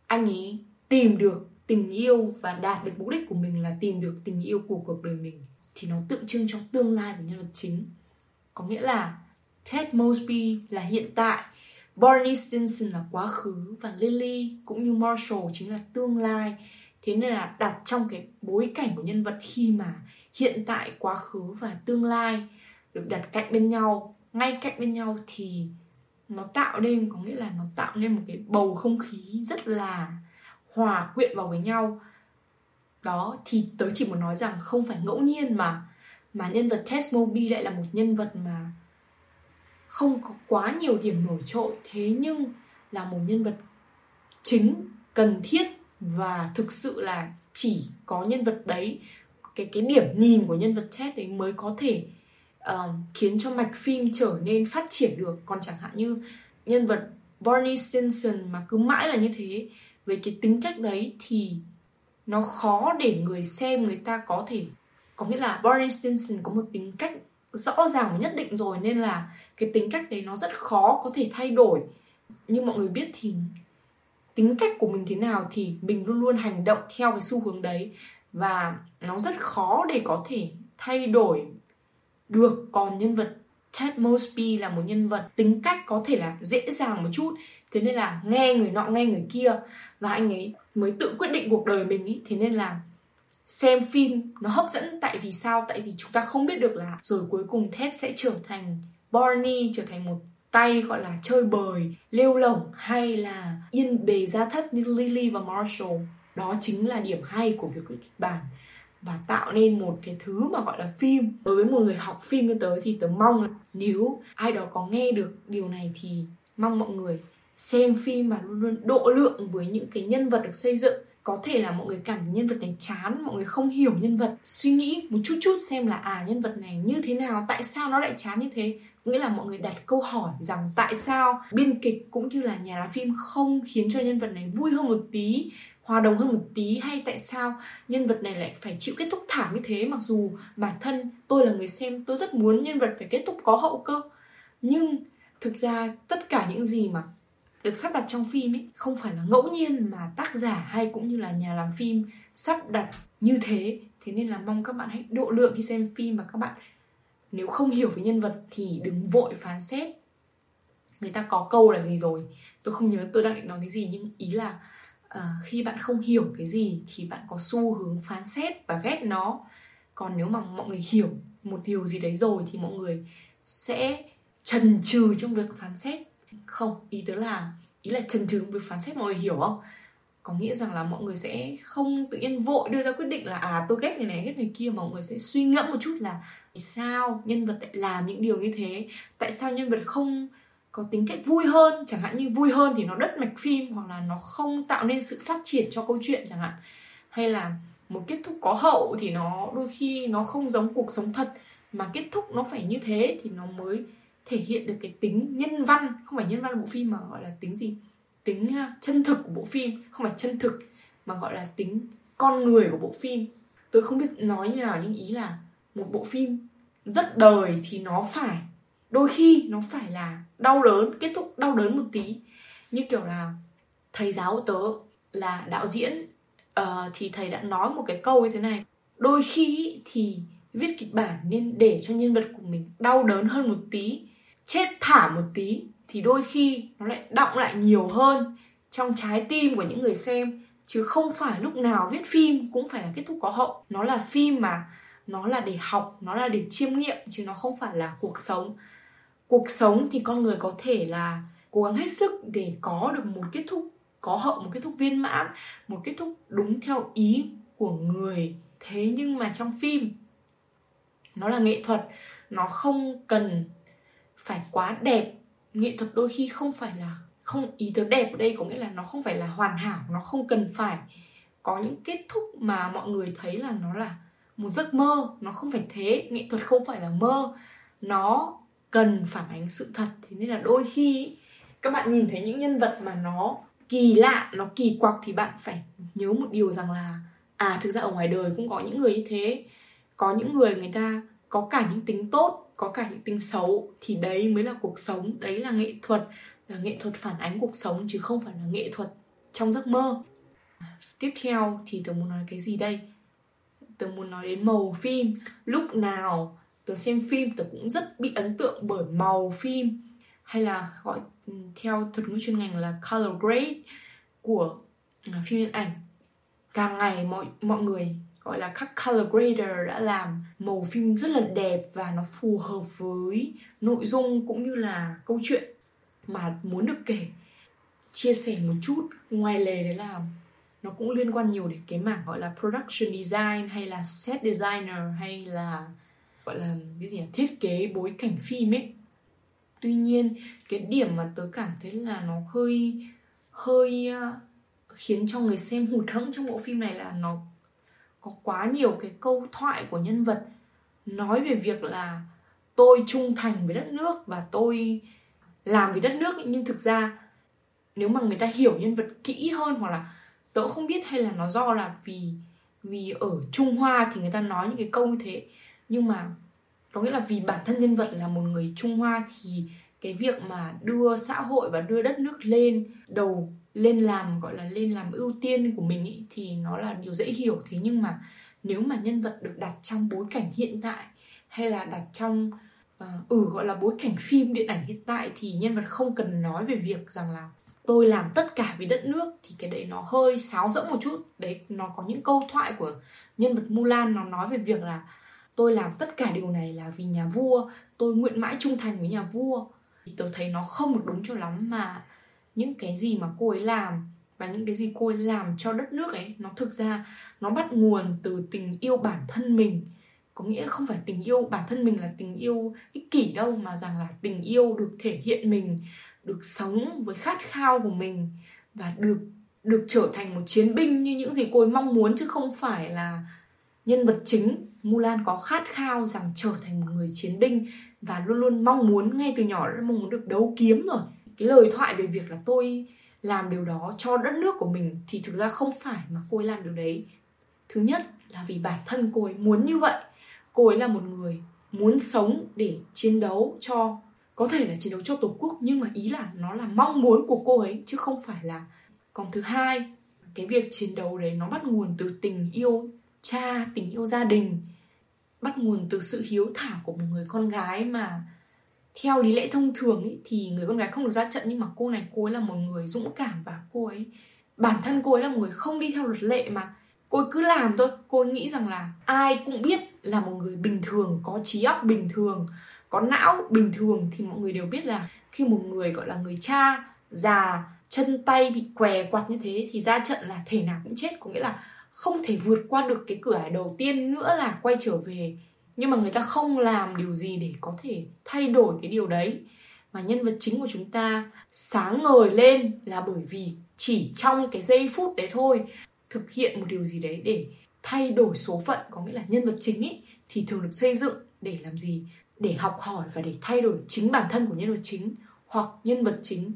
anh ấy tìm được tình yêu và đạt được mục đích của mình là tìm được tình yêu của cuộc đời mình, thì nó tượng trưng cho tương lai của nhân vật chính. Có nghĩa là Ted Mosby là hiện tại, Barney Stinson là quá khứ, và Lily cũng như Marshall chính là tương lai. Thế nên là đặt trong cái bối cảnh của nhân vật, khi mà hiện tại, quá khứ và tương lai được đặt cạnh bên nhau, ngay cạnh bên nhau, thì nó tạo nên, có nghĩa là nó tạo nên một cái bầu không khí rất là hòa quyện vào với nhau. Đó, thì tớ chỉ muốn nói rằng không phải ngẫu nhiên mà nhân vật Ted Mosby lại là một nhân vật mà không có quá nhiều điểm nổi trội, thế nhưng là một nhân vật chính, cần thiết và thực sự là chỉ có nhân vật đấy, cái điểm nhìn của nhân vật Ted đấy mới có thể khiến cho mạch phim trở nên phát triển được. Còn chẳng hạn như nhân vật Barney Stinson mà cứ mãi là như thế, với cái tính cách đấy thì nó khó để người xem người ta có thể, có nghĩa là Barney Stinson có một tính cách rõ ràng nhất định rồi, nên là cái tính cách đấy nó rất khó có thể thay đổi. Như mọi người biết thì tính cách của mình thế nào thì mình luôn luôn hành động theo cái xu hướng đấy, và nó rất khó để có thể thay đổi được. Còn nhân vật Ted Mosby là một nhân vật tính cách có thể là dễ dàng một chút, thế nên là nghe người nọ nghe người kia, và anh ấy mới tự quyết định cuộc đời mình ý. Thế nên là xem phim nó hấp dẫn. Tại vì sao? Tại vì chúng ta không biết được là rồi cuối cùng Ted sẽ trở thành Barney, trở thành một tay gọi là chơi bời, lêu lỏng, hay là yên bề gia thất như Lily và Marshall. Đó chính là điểm hay của việc kịch bản, và tạo nên một cái thứ mà gọi là phim. Đối với một người học phim như tớ thì tớ mong là nếu ai đó có nghe được điều này thì mong mọi người xem phim và luôn luôn độ lượng với những cái nhân vật được xây dựng. Có thể là mọi người cảm thấy nhân vật này chán, mọi người không hiểu nhân vật, suy nghĩ một chút chút xem là nhân vật này như thế nào, tại sao nó lại chán như thế. Nghĩa là mọi người đặt câu hỏi rằng tại sao biên kịch cũng như là nhà làm phim không khiến cho nhân vật này vui hơn một tí, hòa đồng hơn một tí, hay tại sao nhân vật này lại phải chịu kết thúc thảm như thế, mặc dù bản thân tôi là người xem, tôi rất muốn nhân vật phải kết thúc có hậu cơ. Nhưng thực ra tất cả những gì mà được sắp đặt trong phim ấy không phải là ngẫu nhiên mà tác giả hay cũng như là nhà làm phim sắp đặt như thế. Thế nên là mong các bạn hãy độ lượng khi xem phim, và các bạn nếu không hiểu về nhân vật thì đừng vội phán xét. Người ta có câu là gì rồi, tôi không nhớ tôi đang định nói cái gì, nhưng ý là khi bạn không hiểu cái gì thì bạn có xu hướng phán xét và ghét nó. Còn nếu mà mọi người hiểu một điều gì đấy rồi thì mọi người sẽ chần chừ trong việc phán xét. Không, ý là chần chừ việc phán xét, mọi người hiểu không? Có nghĩa rằng là mọi người sẽ không tự nhiên vội đưa ra quyết định là tôi ghét người này ghét người kia, mà mọi người sẽ suy ngẫm một chút là sao nhân vật lại làm những điều như thế, tại sao nhân vật không có tính cách vui hơn. Chẳng hạn như vui hơn thì nó đứt mạch phim, hoặc là nó không tạo nên sự phát triển cho câu chuyện chẳng hạn, hay là một kết thúc có hậu thì nó đôi khi nó không giống cuộc sống thật, mà kết thúc nó phải như thế thì nó mới thể hiện được cái tính nhân văn, không phải nhân văn của bộ phim mà gọi là tính gì, tính chân thực của bộ phim, không phải chân thực mà gọi là tính con người của bộ phim. Tôi không biết nói như nào, nhưng ý là một bộ phim rất đời thì nó phải, đôi khi nó phải là đau đớn, kết thúc đau đớn một tí. Như kiểu là thầy giáo của tớ là đạo diễn, thì thầy đã nói một cái câu như thế này: đôi khi thì viết kịch bản nên để cho nhân vật của mình đau đớn hơn một tí, chết thảm một tí, thì đôi khi nó lại đọng lại nhiều hơn trong trái tim của những người xem. Chứ không phải lúc nào viết phim cũng phải là kết thúc có hậu. Nó là phim mà, nó là để học, nó là để chiêm nghiệm, chứ nó không phải là cuộc sống. Cuộc sống thì con người có thể là cố gắng hết sức để có được một kết thúc có hậu, một kết thúc viên mãn, một kết thúc đúng theo ý của người. Thế nhưng mà trong phim, nó là nghệ thuật, nó không cần phải quá đẹp. Nghệ thuật đôi khi không phải là, không, ý tớ đẹp ở đây có nghĩa là nó không phải là hoàn hảo, nó không cần phải có những kết thúc mà mọi người thấy là nó là một giấc mơ. Nó không phải thế, nghệ thuật không phải là mơ, nó cần phản ánh sự thật. Thế nên là đôi khi các bạn nhìn thấy những nhân vật mà nó kỳ lạ, nó kỳ quặc, thì bạn phải nhớ một điều rằng là thực ra ở ngoài đời cũng có những người như thế. Có những người, người ta có cả những tính tốt, có cả những tính xấu, thì đấy mới là cuộc sống, đấy là nghệ thuật. Là nghệ thuật phản ánh cuộc sống, chứ không phải là nghệ thuật trong giấc mơ. Tiếp theo thì tớ muốn nói cái gì đây? Tớ muốn nói đến màu phim. Lúc nào tớ xem phim tớ cũng rất bị ấn tượng bởi màu phim, hay là gọi theo thuật ngữ chuyên ngành là color grade của phim điện ảnh. Càng ngày mọi người gọi là các color grader đã làm màu phim rất là đẹp, và nó phù hợp với nội dung cũng như là câu chuyện mà muốn được kể. Chia sẻ một chút ngoài lề, đấy là nó cũng liên quan nhiều đến cái mảng gọi là production design hay là set designer hay là gọi là cái gì nhỉ? Thiết kế bối cảnh phim ấy. Tuy nhiên cái điểm mà tớ cảm thấy là nó hơi khiến cho người xem hụt hẫng trong bộ phim này là nó có quá nhiều cái câu thoại của nhân vật nói về việc là tôi trung thành với đất nước và tôi làm vì đất nước ấy. Nhưng thực ra nếu mà người ta hiểu nhân vật kỹ hơn, hoặc là tớ không biết hay là nó do là vì ở Trung Hoa thì người ta nói những cái câu như thế, nhưng mà có nghĩa là vì bản thân nhân vật là một người Trung Hoa thì cái việc mà đưa xã hội và đưa đất nước lên làm ưu tiên của mình ý, thì nó là điều dễ hiểu. Thế nhưng mà nếu mà nhân vật được đặt trong bối cảnh hiện tại hay là đặt trong gọi là bối cảnh phim điện ảnh hiện tại thì nhân vật không cần nói về việc rằng là tôi làm tất cả vì đất nước, thì cái đấy nó hơi sáo rỗng một chút. Đấy, nó có những câu thoại của nhân vật Mulan nó nói về việc là tôi làm tất cả điều này là vì nhà vua, tôi nguyện mãi trung thành với nhà vua. Tôi thấy nó không được đúng cho lắm, mà những cái gì mà cô ấy làm và những cái gì cô ấy làm cho đất nước ấy, nó thực ra nó bắt nguồn từ tình yêu bản thân mình. Có nghĩa không phải tình yêu bản thân mình là tình yêu ích kỷ đâu, mà rằng là tình yêu được thể hiện mình, được sống với khát khao của mình và được trở thành một chiến binh như những gì cô ấy mong muốn, chứ không phải là nhân vật chính Mulan có khát khao rằng trở thành một người chiến binh và luôn luôn mong muốn, ngay từ nhỏ đã mong muốn được đấu kiếm rồi. Cái lời thoại về việc là tôi làm điều đó cho đất nước của mình thì thực ra không phải mà cô ấy làm điều đấy. Thứ nhất là vì bản thân cô ấy muốn như vậy. Cô ấy là một người muốn sống để chiến đấu cho, có thể là chiến đấu cho Tổ quốc, nhưng mà ý là nó là mong muốn của cô ấy chứ không phải là. Còn thứ hai, cái việc chiến đấu đấy nó bắt nguồn từ tình yêu cha, tình yêu gia đình, bắt nguồn từ sự hiếu thảo của một người con gái mà theo lý lẽ thông thường ý, thì người con gái không được ra trận, nhưng mà cô ấy là một người dũng cảm và bản thân cô ấy là một người không đi theo luật lệ mà cô ấy cứ làm thôi. Cô ấy nghĩ rằng là ai cũng biết là một người bình thường, có trí óc bình thường, có não bình thường thì mọi người đều biết là khi một người gọi là người cha già, chân tay bị què quặt như thế thì ra trận là thể nào cũng chết, có nghĩa là không thể vượt qua được cái cửa ải đầu tiên nữa là quay trở về. Nhưng mà người ta không làm điều gì để có thể thay đổi cái điều đấy. Mà nhân vật chính của chúng ta sáng ngời lên là bởi vì chỉ trong cái giây phút đấy thôi thực hiện một điều gì đấy để thay đổi số phận. Có nghĩa là nhân vật chính ấy thì thường được xây dựng để làm gì? Để học hỏi và để thay đổi chính bản thân của nhân vật chính. Hoặc nhân vật chính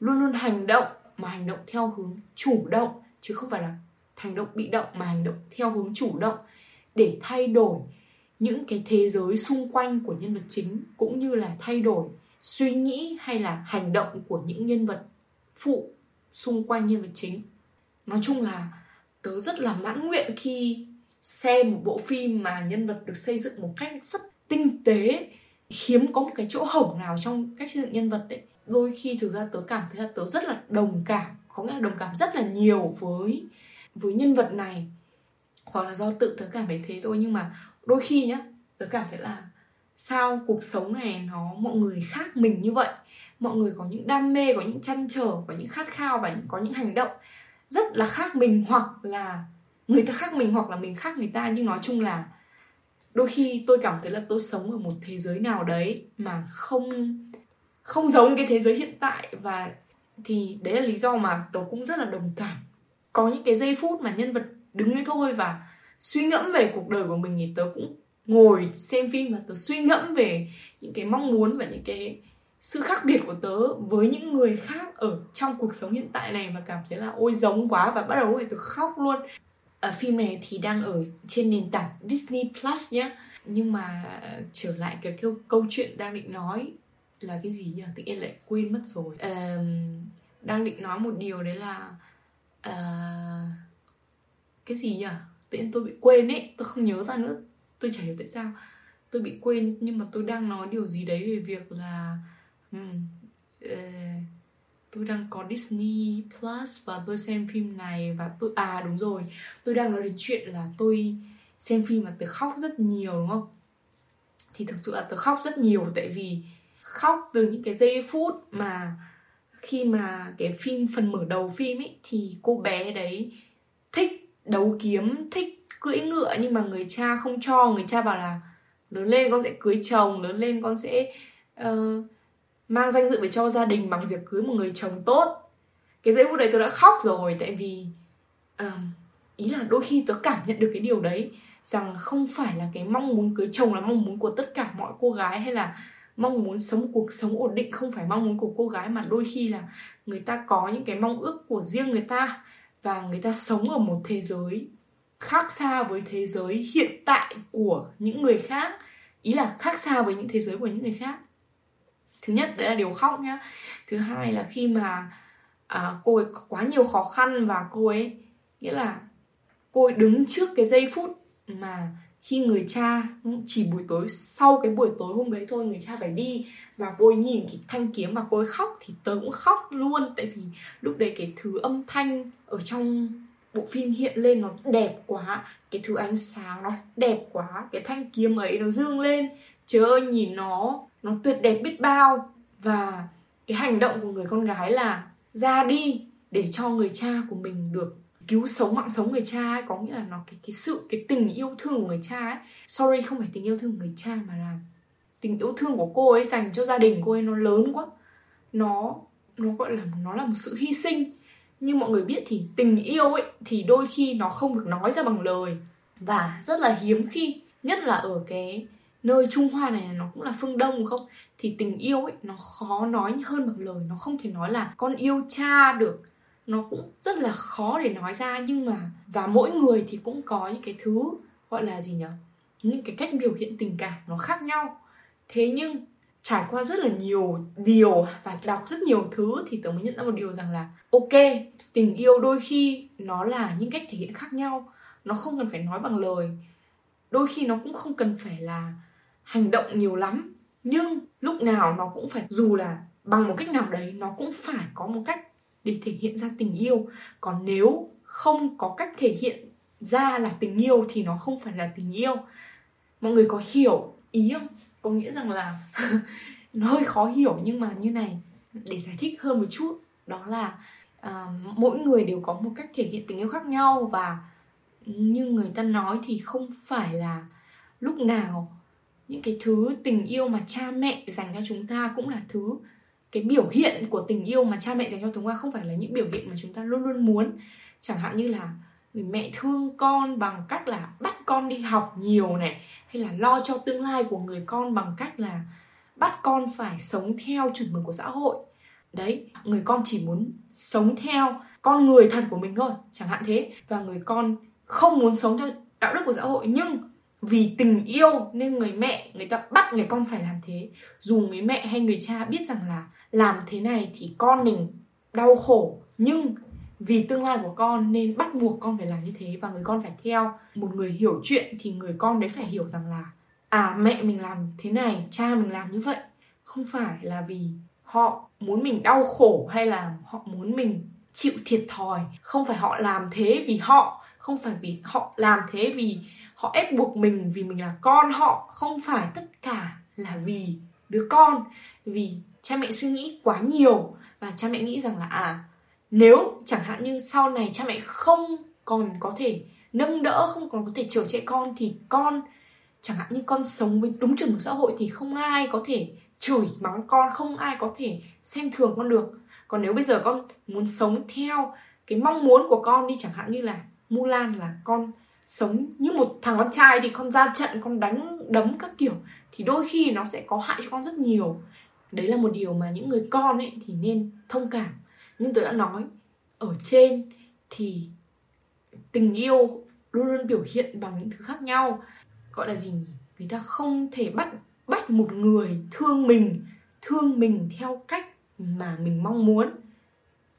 luôn luôn hành động, mà hành động theo hướng chủ động, chứ không phải là hành động bị động, mà hành động theo hướng chủ động để thay đổi những cái thế giới xung quanh của nhân vật chính, cũng như là thay đổi suy nghĩ hay là hành động của những nhân vật phụ xung quanh nhân vật chính. Nói chung là tớ rất là mãn nguyện khi xem một bộ phim mà nhân vật được xây dựng một cách rất tinh tế, hiếm có một cái chỗ hổng nào trong cách xây dựng nhân vật đấy. Đôi khi thực ra tớ cảm thấy là tớ rất là đồng cảm, có nghĩa là đồng cảm rất là nhiều với nhân vật này, hoặc là do tự tớ cảm thấy thế thôi. Nhưng mà đôi khi nhá, tớ cảm thấy là sao cuộc sống này mọi người khác mình như vậy. Mọi người có những đam mê, có những trăn trở, có những khát khao và có những hành động rất là khác mình, hoặc là người ta khác mình, hoặc là mình khác người ta. Nhưng nói chung là đôi khi tôi cảm thấy là tôi sống ở một thế giới nào đấy mà không giống cái thế giới hiện tại. Và thì đấy là lý do mà tôi cũng rất là đồng cảm. Có những cái giây phút mà nhân vật đứng như thôi và suy ngẫm về cuộc đời của mình thì tớ cũng ngồi xem phim và tớ suy ngẫm về những cái mong muốn và những cái sự khác biệt của tớ với những người khác ở trong cuộc sống hiện tại này, và cảm thấy là ôi giống quá, và bắt đầu thì tớ khóc luôn. Phim này thì đang ở trên nền tảng Disney Plus nhé. Nhưng mà trở lại cái câu chuyện đang định nói là cái gì nhỉ? Tự nhiên lại quên mất rồi. Đang định nói một điều đấy là cái gì nhỉ? Tự nhiên tôi bị quên ấy, tôi không nhớ ra nữa. Tôi chả hiểu tại sao tôi bị quên. Nhưng mà tôi đang nói điều gì đấy về việc là tôi đang có Disney Plus và tôi xem phim này. Và tôi đúng rồi, tôi đang nói đến chuyện là tôi xem phim mà tôi khóc rất nhiều, đúng không? Thì thực sự là tôi khóc rất nhiều, tại vì khóc từ những cái giây phút mà khi mà cái phim, phần mở đầu phim ấy, thì cô bé đấy thích đấu kiếm, thích cưỡi ngựa, nhưng mà người cha không cho. Người cha bảo là lớn lên con sẽ cưới chồng, lớn lên con sẽ mang danh dự về cho gia đình bằng việc cưới một người chồng tốt. Cái giây phút đấy tôi đã khóc rồi, tại vì ý là đôi khi tôi cảm nhận được cái điều đấy, rằng không phải là cái mong muốn cưới chồng là mong muốn của tất cả mọi cô gái, hay là mong muốn sống cuộc sống ổn định không phải mong muốn của cô gái, mà đôi khi là người ta có những cái mong ước của riêng người ta, và người ta sống ở một thế giới khác xa với thế giới hiện tại của những người khác, ý là khác xa với những thế giới của những người khác. Thứ nhất, đấy là điều khóc nhá. Thứ hai là khi mà cô ấy có quá nhiều khó khăn, và cô ấy, nghĩa là cô ấy đứng trước cái giây phút mà khi người cha, chỉ buổi tối, sau cái buổi tối hôm đấy thôi, người cha phải đi, và cô ấy nhìn cái thanh kiếm và cô ấy khóc, thì tớ cũng khóc luôn. Tại vì lúc đấy cái thứ âm thanh ở trong bộ phim hiện lên nó đẹp quá, cái thứ ánh sáng nó đẹp quá, cái thanh kiếm ấy nó dương lên, trời ơi nhìn nó tuyệt đẹp biết bao. Và cái hành động của người con gái là ra đi để cho người cha của mình được cứu sống, mạng sống người cha ấy, có nghĩa là nó cái tình yêu thương của người cha ấy, sorry không phải tình yêu thương của người cha mà là tình yêu thương của cô ấy dành cho gia đình cô ấy, nó lớn quá, nó gọi là nó là một sự hy sinh. Như mọi người biết thì tình yêu ấy thì đôi khi nó không được nói ra bằng lời, và rất là hiếm khi, nhất là ở cái nơi Trung Hoa này, nó cũng là phương Đông đúng không, thì tình yêu ấy nó khó nói hơn bằng lời, nó không thể nói là con yêu cha được, nó cũng rất là khó để nói ra. Nhưng mà, và mỗi người thì cũng có những cái thứ gọi là gì nhỉ, những cái cách biểu hiện tình cảm nó khác nhau. Thế nhưng trải qua rất là nhiều điều và đọc rất nhiều thứ thì tớ mới nhận ra một điều rằng là ok, tình yêu đôi khi nó là những cách thể hiện khác nhau, nó không cần phải nói bằng lời, đôi khi nó cũng không cần phải là hành động nhiều lắm, nhưng lúc nào nó cũng phải, dù là bằng một cách nào đấy, nó cũng phải có một cách để thể hiện ra tình yêu. Còn nếu không có cách thể hiện ra là tình yêu thì nó không phải là tình yêu. Mọi người có hiểu ý không? Có nghĩa rằng là nó hơi khó hiểu, nhưng mà như này, để giải thích hơn một chút, đó là mỗi người đều có một cách thể hiện tình yêu khác nhau. Và như người ta nói thì không phải là lúc nào những cái thứ tình yêu mà cha mẹ dành cho chúng ta cũng là thứ, cái biểu hiện của tình yêu mà cha mẹ dành cho chúng ta không phải là những biểu hiện mà chúng ta luôn luôn muốn. Chẳng hạn như là người mẹ thương con bằng cách là bắt con đi học nhiều này, hay là lo cho tương lai của người con bằng cách là bắt con phải sống theo chuẩn mực của xã hội. Đấy, người con chỉ muốn sống theo con người thật của mình thôi, chẳng hạn thế. Và người con không muốn sống theo đạo đức của xã hội, nhưng vì tình yêu nên người mẹ, người ta bắt người con phải làm thế, dù người mẹ hay người cha biết rằng là làm thế này thì con mình đau khổ, nhưng vì tương lai của con nên bắt buộc con phải làm như thế. Và người con phải theo. Một người hiểu chuyện thì người con đấy phải hiểu rằng là mẹ mình làm thế này, cha mình làm như vậy, không phải là vì họ muốn mình đau khổ hay là họ muốn mình chịu thiệt thòi. Không phải họ làm thế vì họ, không phải vì họ làm thế vì họ ép buộc mình, vì mình là con họ. Không phải tất cả là vì đứa con, vì cha mẹ suy nghĩ quá nhiều. Và cha mẹ nghĩ rằng là nếu chẳng hạn như sau này cha mẹ không còn có thể nâng đỡ, không còn có thể chở che con, thì con, chẳng hạn như con sống với đúng chuẩn mực xã hội, thì không ai có thể chửi mắng con, không ai có thể xem thường con được. Còn nếu bây giờ con muốn sống theo cái mong muốn của con đi, chẳng hạn như là Mulan là con sống như một thằng con trai thì con ra trận, con đánh đấm các kiểu, thì đôi khi nó sẽ có hại cho con rất nhiều. Đấy là một điều mà những người con ấy thì nên thông cảm. Nhưng tôi đã nói ở trên thì tình yêu luôn luôn biểu hiện bằng những thứ khác nhau. Gọi là gì? Người ta không thể bắt một người thương mình theo cách mà mình mong muốn.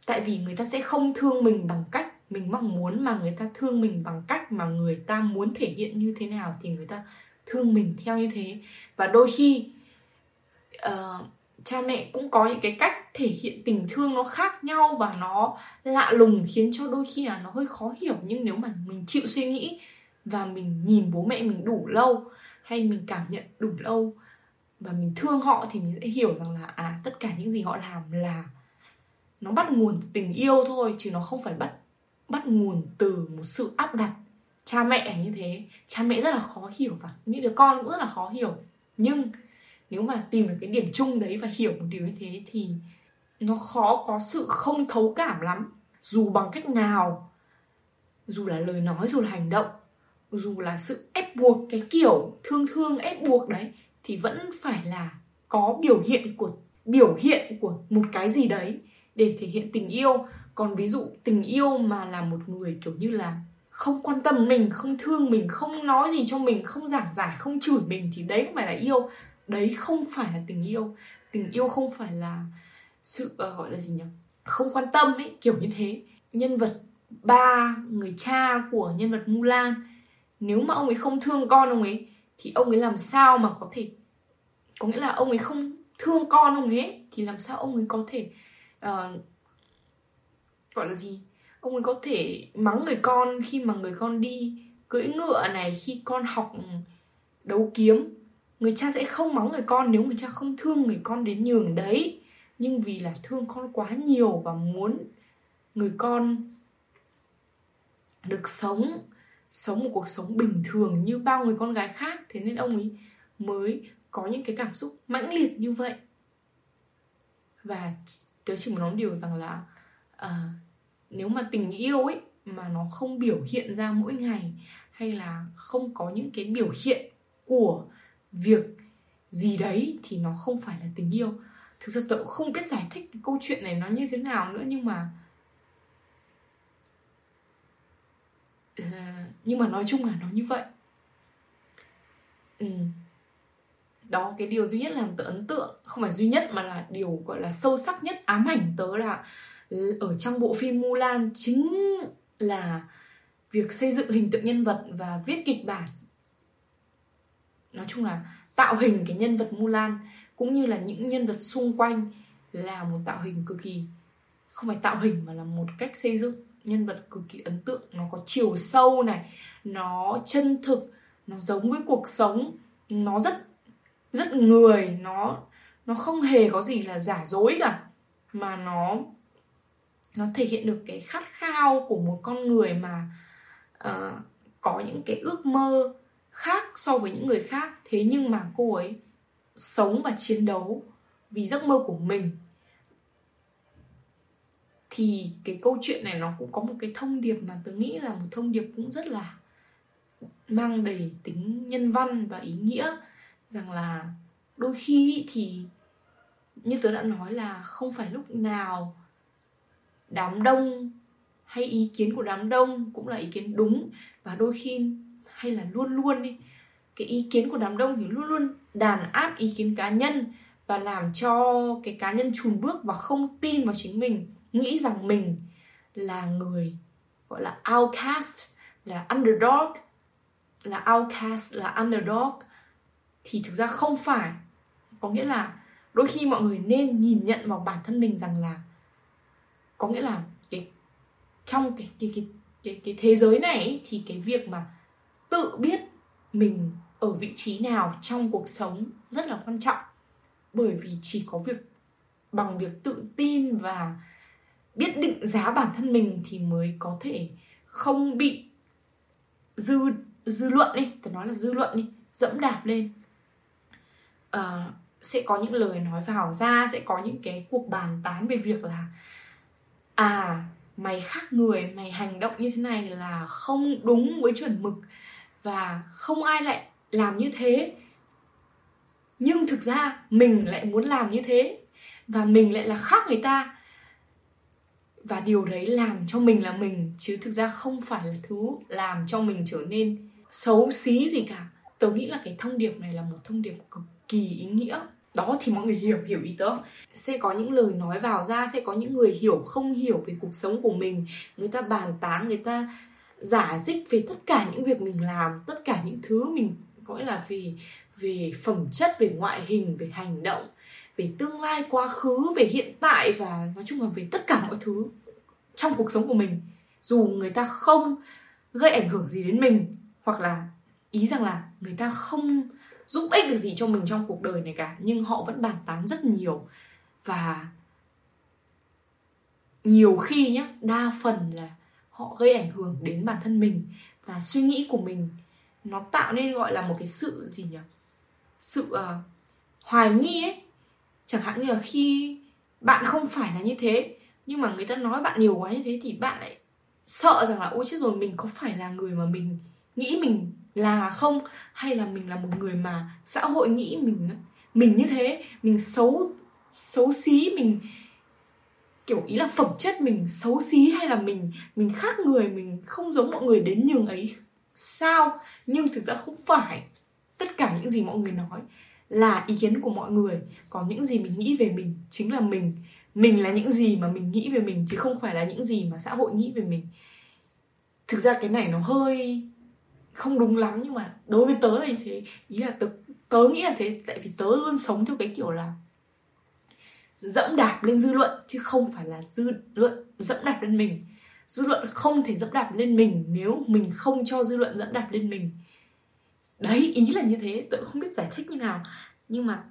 Tại vì người ta sẽ không thương mình bằng cách mình mong muốn, mà người ta thương mình bằng cách mà người ta muốn thể hiện như thế nào thì người ta thương mình theo như thế. Và đôi khi cha mẹ cũng có những cái cách thể hiện tình thương nó khác nhau và nó lạ lùng, khiến cho đôi khi là nó hơi khó hiểu. Nhưng nếu mà mình chịu suy nghĩ và mình nhìn bố mẹ mình đủ lâu, hay mình cảm nhận đủ lâu và mình thương họ, thì mình sẽ hiểu rằng là tất cả những gì họ làm là nó bắt nguồn từ tình yêu thôi, chứ nó không phải bắt bắt nguồn từ một sự áp đặt. Cha mẹ như thế, cha mẹ rất là khó hiểu và những đứa con cũng rất là khó hiểu. Nhưng nếu mà tìm được cái điểm chung đấy và hiểu một điều như thế thì nó khó có sự không thấu cảm lắm. Dù bằng cách nào, dù là lời nói, dù là hành động, dù là sự ép buộc, cái kiểu thương ép buộc đấy, thì vẫn phải là có biểu hiện của một cái gì đấy để thể hiện tình yêu. Còn ví dụ tình yêu mà là một người kiểu như là không quan tâm mình, không thương mình, không nói gì cho mình, không giảng giải, không chửi mình, thì đấy không phải là yêu. Đấy không phải là tình yêu. Tình yêu không phải là sự gọi là gì nhỉ, không quan tâm ấy, kiểu như thế. Nhân vật ba, người cha của nhân vật Mulan, nếu mà ông ấy không thương con ông ấy thì ông ấy làm sao mà có thể, có nghĩa là ông ấy không thương con ông ấy thì làm sao ông ấy có thể gọi là gì, ông ấy có thể mắng người con khi mà người con đi cưỡi ngựa này, khi con học đấu kiếm. Người cha sẽ không mắng người con nếu người cha không thương người con đến nhường đấy. Nhưng vì là thương con quá nhiều và muốn người con được sống một cuộc sống bình thường như bao người con gái khác, thế nên ông ấy mới có những cái cảm xúc mãnh liệt như vậy. Và tớ chỉ muốn nói điều rằng là nếu mà tình yêu ấy mà nó không biểu hiện ra mỗi ngày, hay là không có những cái biểu hiện của việc gì đấy, thì nó không phải là tình yêu. Thực ra tớ cũng không biết giải thích cái câu chuyện này nó như thế nào nữa, nhưng mà nói chung là nó như vậy. Đó, cái điều duy nhất làm tớ ấn tượng, không phải duy nhất mà là điều gọi là sâu sắc nhất, ám ảnh tớ là ở trong bộ phim Mulan, chính là việc xây dựng hình tượng nhân vật và viết kịch bản. Nói chung là tạo hình cái nhân vật Mulan cũng như là những nhân vật xung quanh là một tạo hình cực kỳ, không phải tạo hình mà là một cách xây dựng nhân vật cực kỳ ấn tượng. Nó có chiều sâu này, nó chân thực, nó giống với cuộc sống, nó rất rất người, nó không hề có gì là giả dối cả, mà nó thể hiện được cái khát khao của một con người mà có những cái ước mơ khác so với những người khác. Thế nhưng mà cô ấy sống và chiến đấu vì giấc mơ của mình. Thì cái câu chuyện này nó cũng có một cái thông điệp mà tôi nghĩ là một thông điệp cũng rất là mang đầy tính nhân văn và ý nghĩa, rằng là đôi khi thì như tôi đã nói là không phải lúc nào đám đông hay ý kiến của đám đông cũng là ý kiến đúng, và đôi khi hay là luôn luôn đi, cái ý kiến của đám đông thì luôn luôn đàn áp ý kiến cá nhân và làm cho cái cá nhân chùn bước và không tin vào chính mình, nghĩ rằng mình là người gọi là outcast, là underdog, thì thực ra không phải. Có nghĩa là đôi khi mọi người nên nhìn nhận vào bản thân mình rằng là, có nghĩa là trong cái thế giới này ấy, thì cái việc mà tự biết mình ở vị trí nào trong cuộc sống rất là quan trọng. Bởi vì chỉ có bằng việc tự tin và biết định giá bản thân mình thì mới có thể không bị dư luận dẫm đạp lên. Sẽ có những lời nói vào ra, sẽ có những cái cuộc bàn tán về việc là mày khác người, mày hành động như thế này là không đúng với chuẩn mực và không ai lại làm như thế. Nhưng thực ra mình lại muốn làm như thế và mình lại là khác người ta, và điều đấy làm cho mình là mình, chứ thực ra không phải là thứ làm cho mình trở nên xấu xí gì cả. Tớ nghĩ là cái thông điệp này là một thông điệp cực kỳ ý nghĩa. Đó, thì mọi người hiểu ý tớ. Sẽ có những lời nói vào ra, sẽ có những người không hiểu về cuộc sống của mình. Người ta bàn tán, người ta giả dích về tất cả những việc mình làm, tất cả những thứ mình, gọi là về phẩm chất, về ngoại hình, về hành động, về tương lai, quá khứ, về hiện tại, và nói chung là về tất cả mọi thứ trong cuộc sống của mình, dù người ta không gây ảnh hưởng gì đến mình, hoặc là ý rằng là người ta không giúp ích được gì cho mình trong cuộc đời này cả, nhưng họ vẫn bàn tán rất nhiều. Và nhiều khi nhá, đa phần là họ gây ảnh hưởng đến bản thân mình và suy nghĩ của mình. Nó tạo nên gọi là một cái sự gì nhỉ? Sự hoài nghi ấy. Chẳng hạn như là khi bạn không phải là như thế, nhưng mà người ta nói bạn nhiều quá như thế thì bạn lại sợ rằng là ôi chết rồi, mình có phải là người mà mình nghĩ mình là không, hay là mình là một người mà xã hội nghĩ mình như thế, mình xấu xí, mình kiểu ý là phẩm chất mình xấu xí, hay là mình khác người, mình không giống mọi người đến nhường ấy sao. Nhưng thực ra không phải, tất cả những gì mọi người nói là ý kiến của mọi người, còn những gì mình nghĩ về mình chính là mình là những gì mà mình nghĩ về mình chứ không phải là những gì mà xã hội nghĩ về mình. Thực ra cái này nó hơi không đúng lắm, nhưng mà đối với tớ là như thế. Ý là tớ nghĩ là thế, tại vì tớ luôn sống theo cái kiểu là dẫm đạp lên dư luận chứ không phải là dư luận dẫm đạp lên mình. Dư luận không thể dẫm đạp lên mình nếu mình không cho dư luận dẫm đạp lên mình. Đấy, ý là như thế. Tớ không biết giải thích như nào, nhưng mà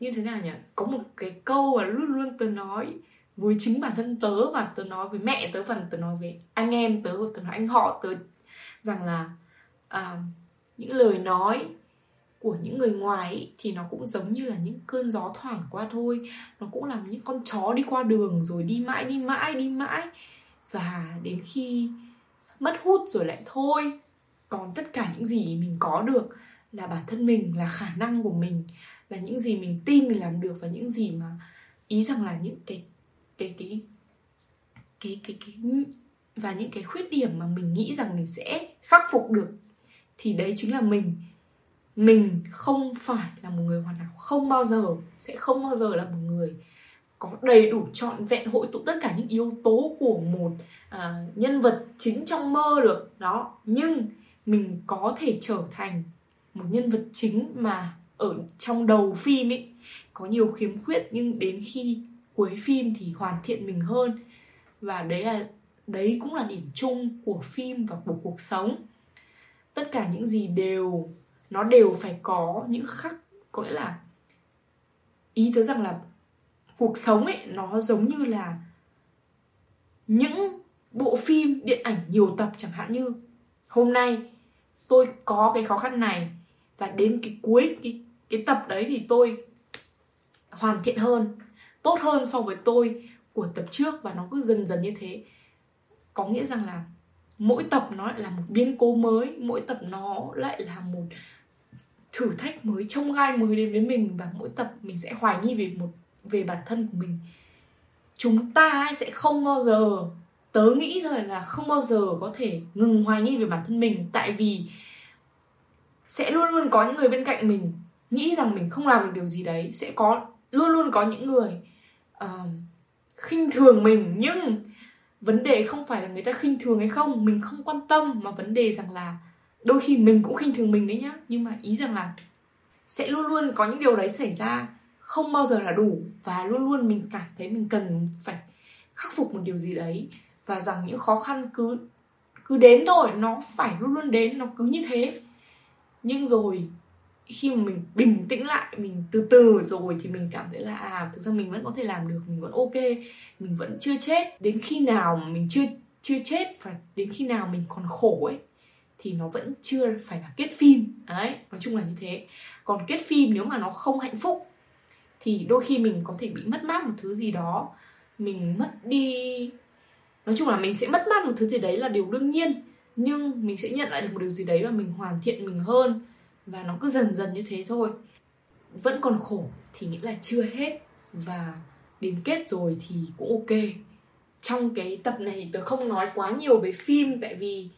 như thế nào nhỉ, có một cái câu mà luôn luôn tớ nói với chính bản thân tớ, và tớ nói với mẹ tớ, và tớ nói với anh em tớ, tớ nói anh họ tớ, rằng là những lời nói của những người ngoài ấy, thì nó cũng giống như là những cơn gió thoảng qua thôi. Nó cũng là những con chó đi qua đường rồi đi mãi, và đến khi mất hút rồi lại thôi. Còn tất cả những gì mình có được là bản thân mình, là khả năng của mình, là những gì mình tin mình làm được, và những gì mà ý rằng là những cái và những cái khuyết điểm mà mình nghĩ rằng mình sẽ khắc phục được thì đấy chính là mình. Mình không phải là một người hoàn hảo, không bao giờ, sẽ không bao giờ là một người có đầy đủ trọn vẹn, hội tụ tất cả những yếu tố của một nhân vật chính trong mơ được đó. Nhưng mình có thể trở thành một nhân vật chính mà ở trong đầu phim ấy có nhiều khiếm khuyết, nhưng đến khi cuối phim thì hoàn thiện mình hơn. Và đấy cũng là điểm chung của phim và của cuộc sống. Tất cả những gì nó đều phải có những khắc, có nghĩa là ý tớ rằng là cuộc sống ấy nó giống như là những bộ phim điện ảnh nhiều tập, chẳng hạn như hôm nay tôi có cái khó khăn này và đến cái cuối cái tập đấy thì tôi hoàn thiện hơn, tốt hơn so với tôi của tập trước, và nó cứ dần dần như thế. Có nghĩa rằng là mỗi tập nó lại là một biến cố mới, mỗi tập nó lại là một thử thách mới, chông gai mới đến với mình, và mỗi tập mình sẽ hoài nghi về bản thân của mình. Chúng ta sẽ không bao giờ, tớ nghĩ thôi là không bao giờ có thể ngừng hoài nghi về bản thân mình, tại vì sẽ luôn luôn có những người bên cạnh mình nghĩ rằng mình không làm được điều gì đấy, sẽ có luôn luôn có những người khinh thường mình. Nhưng vấn đề không phải là người ta khinh thường hay không, mình không quan tâm, mà vấn đề rằng là đôi khi mình cũng khinh thường mình đấy nhá. Nhưng mà ý rằng là sẽ luôn luôn có những điều đấy xảy ra, không bao giờ là đủ, và luôn luôn mình cảm thấy mình cần phải khắc phục một điều gì đấy, và rằng những khó khăn cứ đến thôi, nó phải luôn luôn đến, nó cứ như thế. Nhưng rồi khi mà mình bình tĩnh lại, mình từ từ rồi thì mình cảm thấy là thực ra mình vẫn có thể làm được, mình vẫn ok, mình vẫn chưa chết. Đến khi nào mà mình chưa chết và đến khi nào mình còn khổ ấy thì nó vẫn chưa phải là kết phim. Đấy, nói chung là như thế. Còn kết phim nếu mà nó không hạnh phúc thì đôi khi mình có thể bị mất mát một thứ gì đó, mình mất đi, nói chung là mình sẽ mất mát một thứ gì đấy là điều đương nhiên, nhưng mình sẽ nhận lại được một điều gì đấy và mình hoàn thiện mình hơn. Và nó cứ dần dần như thế thôi. Vẫn còn khổ thì nghĩa là chưa hết, và đến kết rồi thì cũng ok. Trong cái tập này tớ không nói quá nhiều về phim, tại vì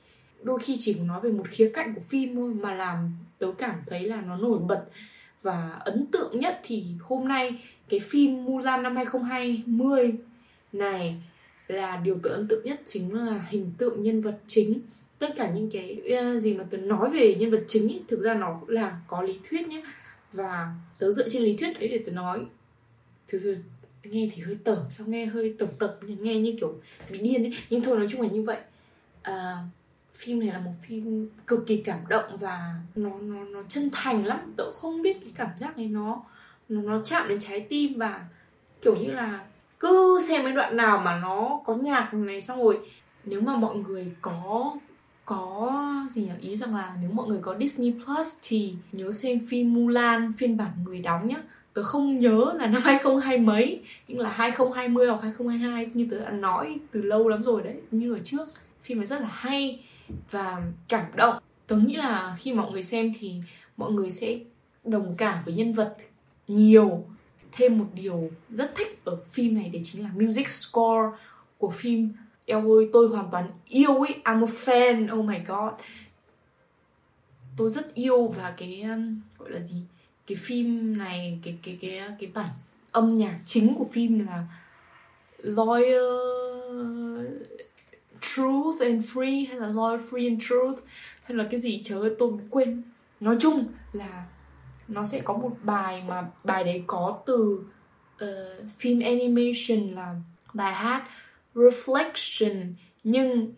đôi khi chỉ nói về một khía cạnh của phim thôi mà làm tớ cảm thấy là nó nổi bật và ấn tượng nhất. Thì hôm nay cái phim Mulan năm 2020 này là điều tớ ấn tượng nhất chính là hình tượng nhân vật chính. Tất cả những cái gì mà tớ nói về nhân vật chính ý, thực ra nó cũng là có lý thuyết nhé, và tớ dựa trên lý thuyết đấy để tớ nói. Thực sự nghe thì hơi tởm, sao nghe hơi tổng tập, nghe như kiểu bị điên ấy, nhưng thôi nói chung là như vậy. Phim này là một phim cực kỳ cảm động và nó chân thành lắm. Tớ không biết cái cảm giác này nó chạm đến trái tim, và kiểu như là cứ xem cái đoạn nào mà nó có nhạc này xong rồi nếu mà mọi người có gì nhỉ? Ý rằng là nếu mọi người có Disney Plus thì nhớ xem phim Mulan phiên bản người đóng nhá. Tớ không nhớ là năm 2020 mấy, nhưng là 2020 hoặc 2022 như tớ đã nói từ lâu lắm rồi đấy, như ở trước. Phim ấy rất là hay và cảm động. Tớ nghĩ là khi mọi người xem thì mọi người sẽ đồng cảm với nhân vật nhiều. Thêm một điều rất thích ở phim này đấy chính là music score của phim. Eo ơi, tôi hoàn toàn yêu ấy, I'm a fan, oh my god. Tôi rất yêu và cái gọi là gì? Cái phim này, cái bản âm nhạc chính của phim là Loyal Truth and Free hay là Loyal Free and Truth hay là cái gì trời ơi tôi quên. Nói chung là nó sẽ có một bài mà bài đấy có từ phim animation là bài hát Reflection, nhưng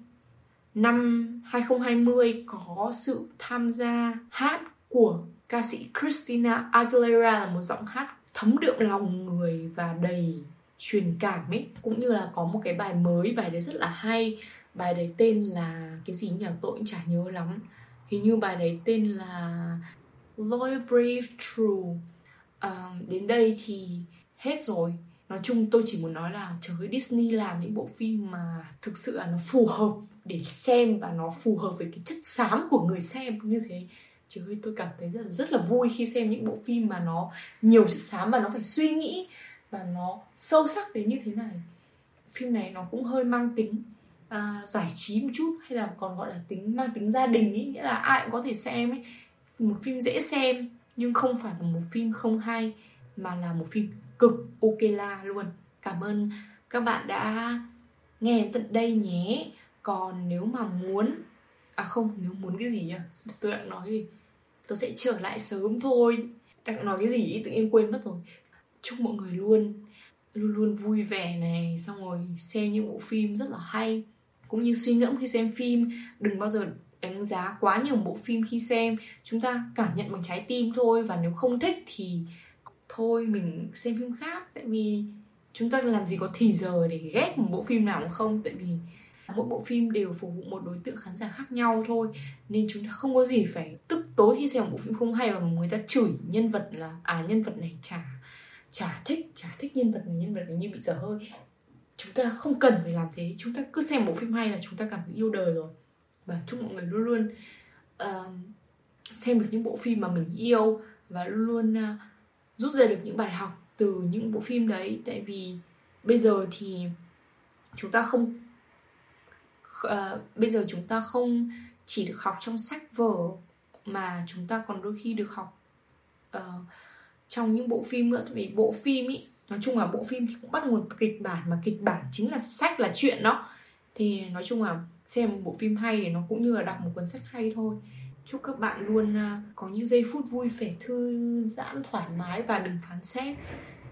năm 2020 có sự tham gia hát của ca sĩ Christina Aguilera, là một giọng hát thấm đượm lòng người và đầy truyền cảm ấy. Cũng như là có một cái bài mới, bài đấy rất là hay. Bài đấy tên là cái gì nhỉ? Tôi cũng chả nhớ lắm. Hình như bài đấy tên là Loyal Brave True. Đến đây thì hết rồi. Nói chung tôi chỉ muốn nói là trời ơi, Disney làm những bộ phim mà thực sự là nó phù hợp để xem và nó phù hợp với cái chất xám của người xem như thế. Trời ơi, tôi cảm thấy rất là vui khi xem những bộ phim mà nó nhiều chất xám và nó phải suy nghĩ và nó sâu sắc đến như thế này. Phim này nó cũng hơi mang tính giải trí một chút, hay là còn gọi là mang tính gia đình ý, nghĩa là ai cũng có thể xem ấy. Một phim dễ xem nhưng không phải là một phim không hay, mà là một phim cực ok la luôn. Cảm ơn các bạn đã nghe tận đây nhé. Còn nếu mà muốn nếu muốn cái gì nhỉ? Tôi đã nói gì? Tôi sẽ trở lại sớm thôi. Đã nói cái gì? Tự nhiên quên mất rồi. Chúc mọi người luôn luôn vui vẻ này, xong rồi xem những bộ phim rất là hay. Cũng như suy ngẫm khi xem phim, đừng bao giờ đánh giá quá nhiều bộ phim khi xem. Chúng ta cảm nhận bằng trái tim thôi, và nếu không thích thì thôi mình xem phim khác. Tại vì chúng ta làm gì có thì giờ để ghét một bộ phim nào cũng không. Tại vì mỗi bộ phim đều phục vụ một đối tượng khán giả khác nhau thôi, nên chúng ta không có gì phải tức tối khi xem một bộ phim không hay và người ta chửi nhân vật là nhân vật này chả thích nhân vật này như bị dở hơi. Chúng ta không cần phải làm thế. Chúng ta cứ xem bộ phim hay là chúng ta cảm thấy yêu đời rồi. Và chúc mọi người luôn luôn xem được những bộ phim mà mình yêu, và luôn luôn rút ra được những bài học từ những bộ phim đấy. Tại vì bây giờ chúng ta không chỉ được học trong sách vở, mà chúng ta còn đôi khi được học trong những bộ phim nữa. Tại vì bộ phim ý, nói chung là bộ phim thì cũng bắt nguồn từ kịch bản, mà kịch bản chính là sách, là chuyện đó. Thì nói chung là xem một bộ phim hay thì nó cũng như là đọc một cuốn sách hay thôi. Chúc các bạn luôn có những giây phút vui vẻ, thư giãn, thoải mái và đừng phán xét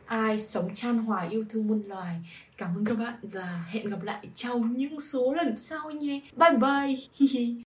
ai, sống chan hòa yêu thương muôn loài. Cảm ơn các bạn và hẹn gặp lại trong những số lần sau nhé. Bye bye.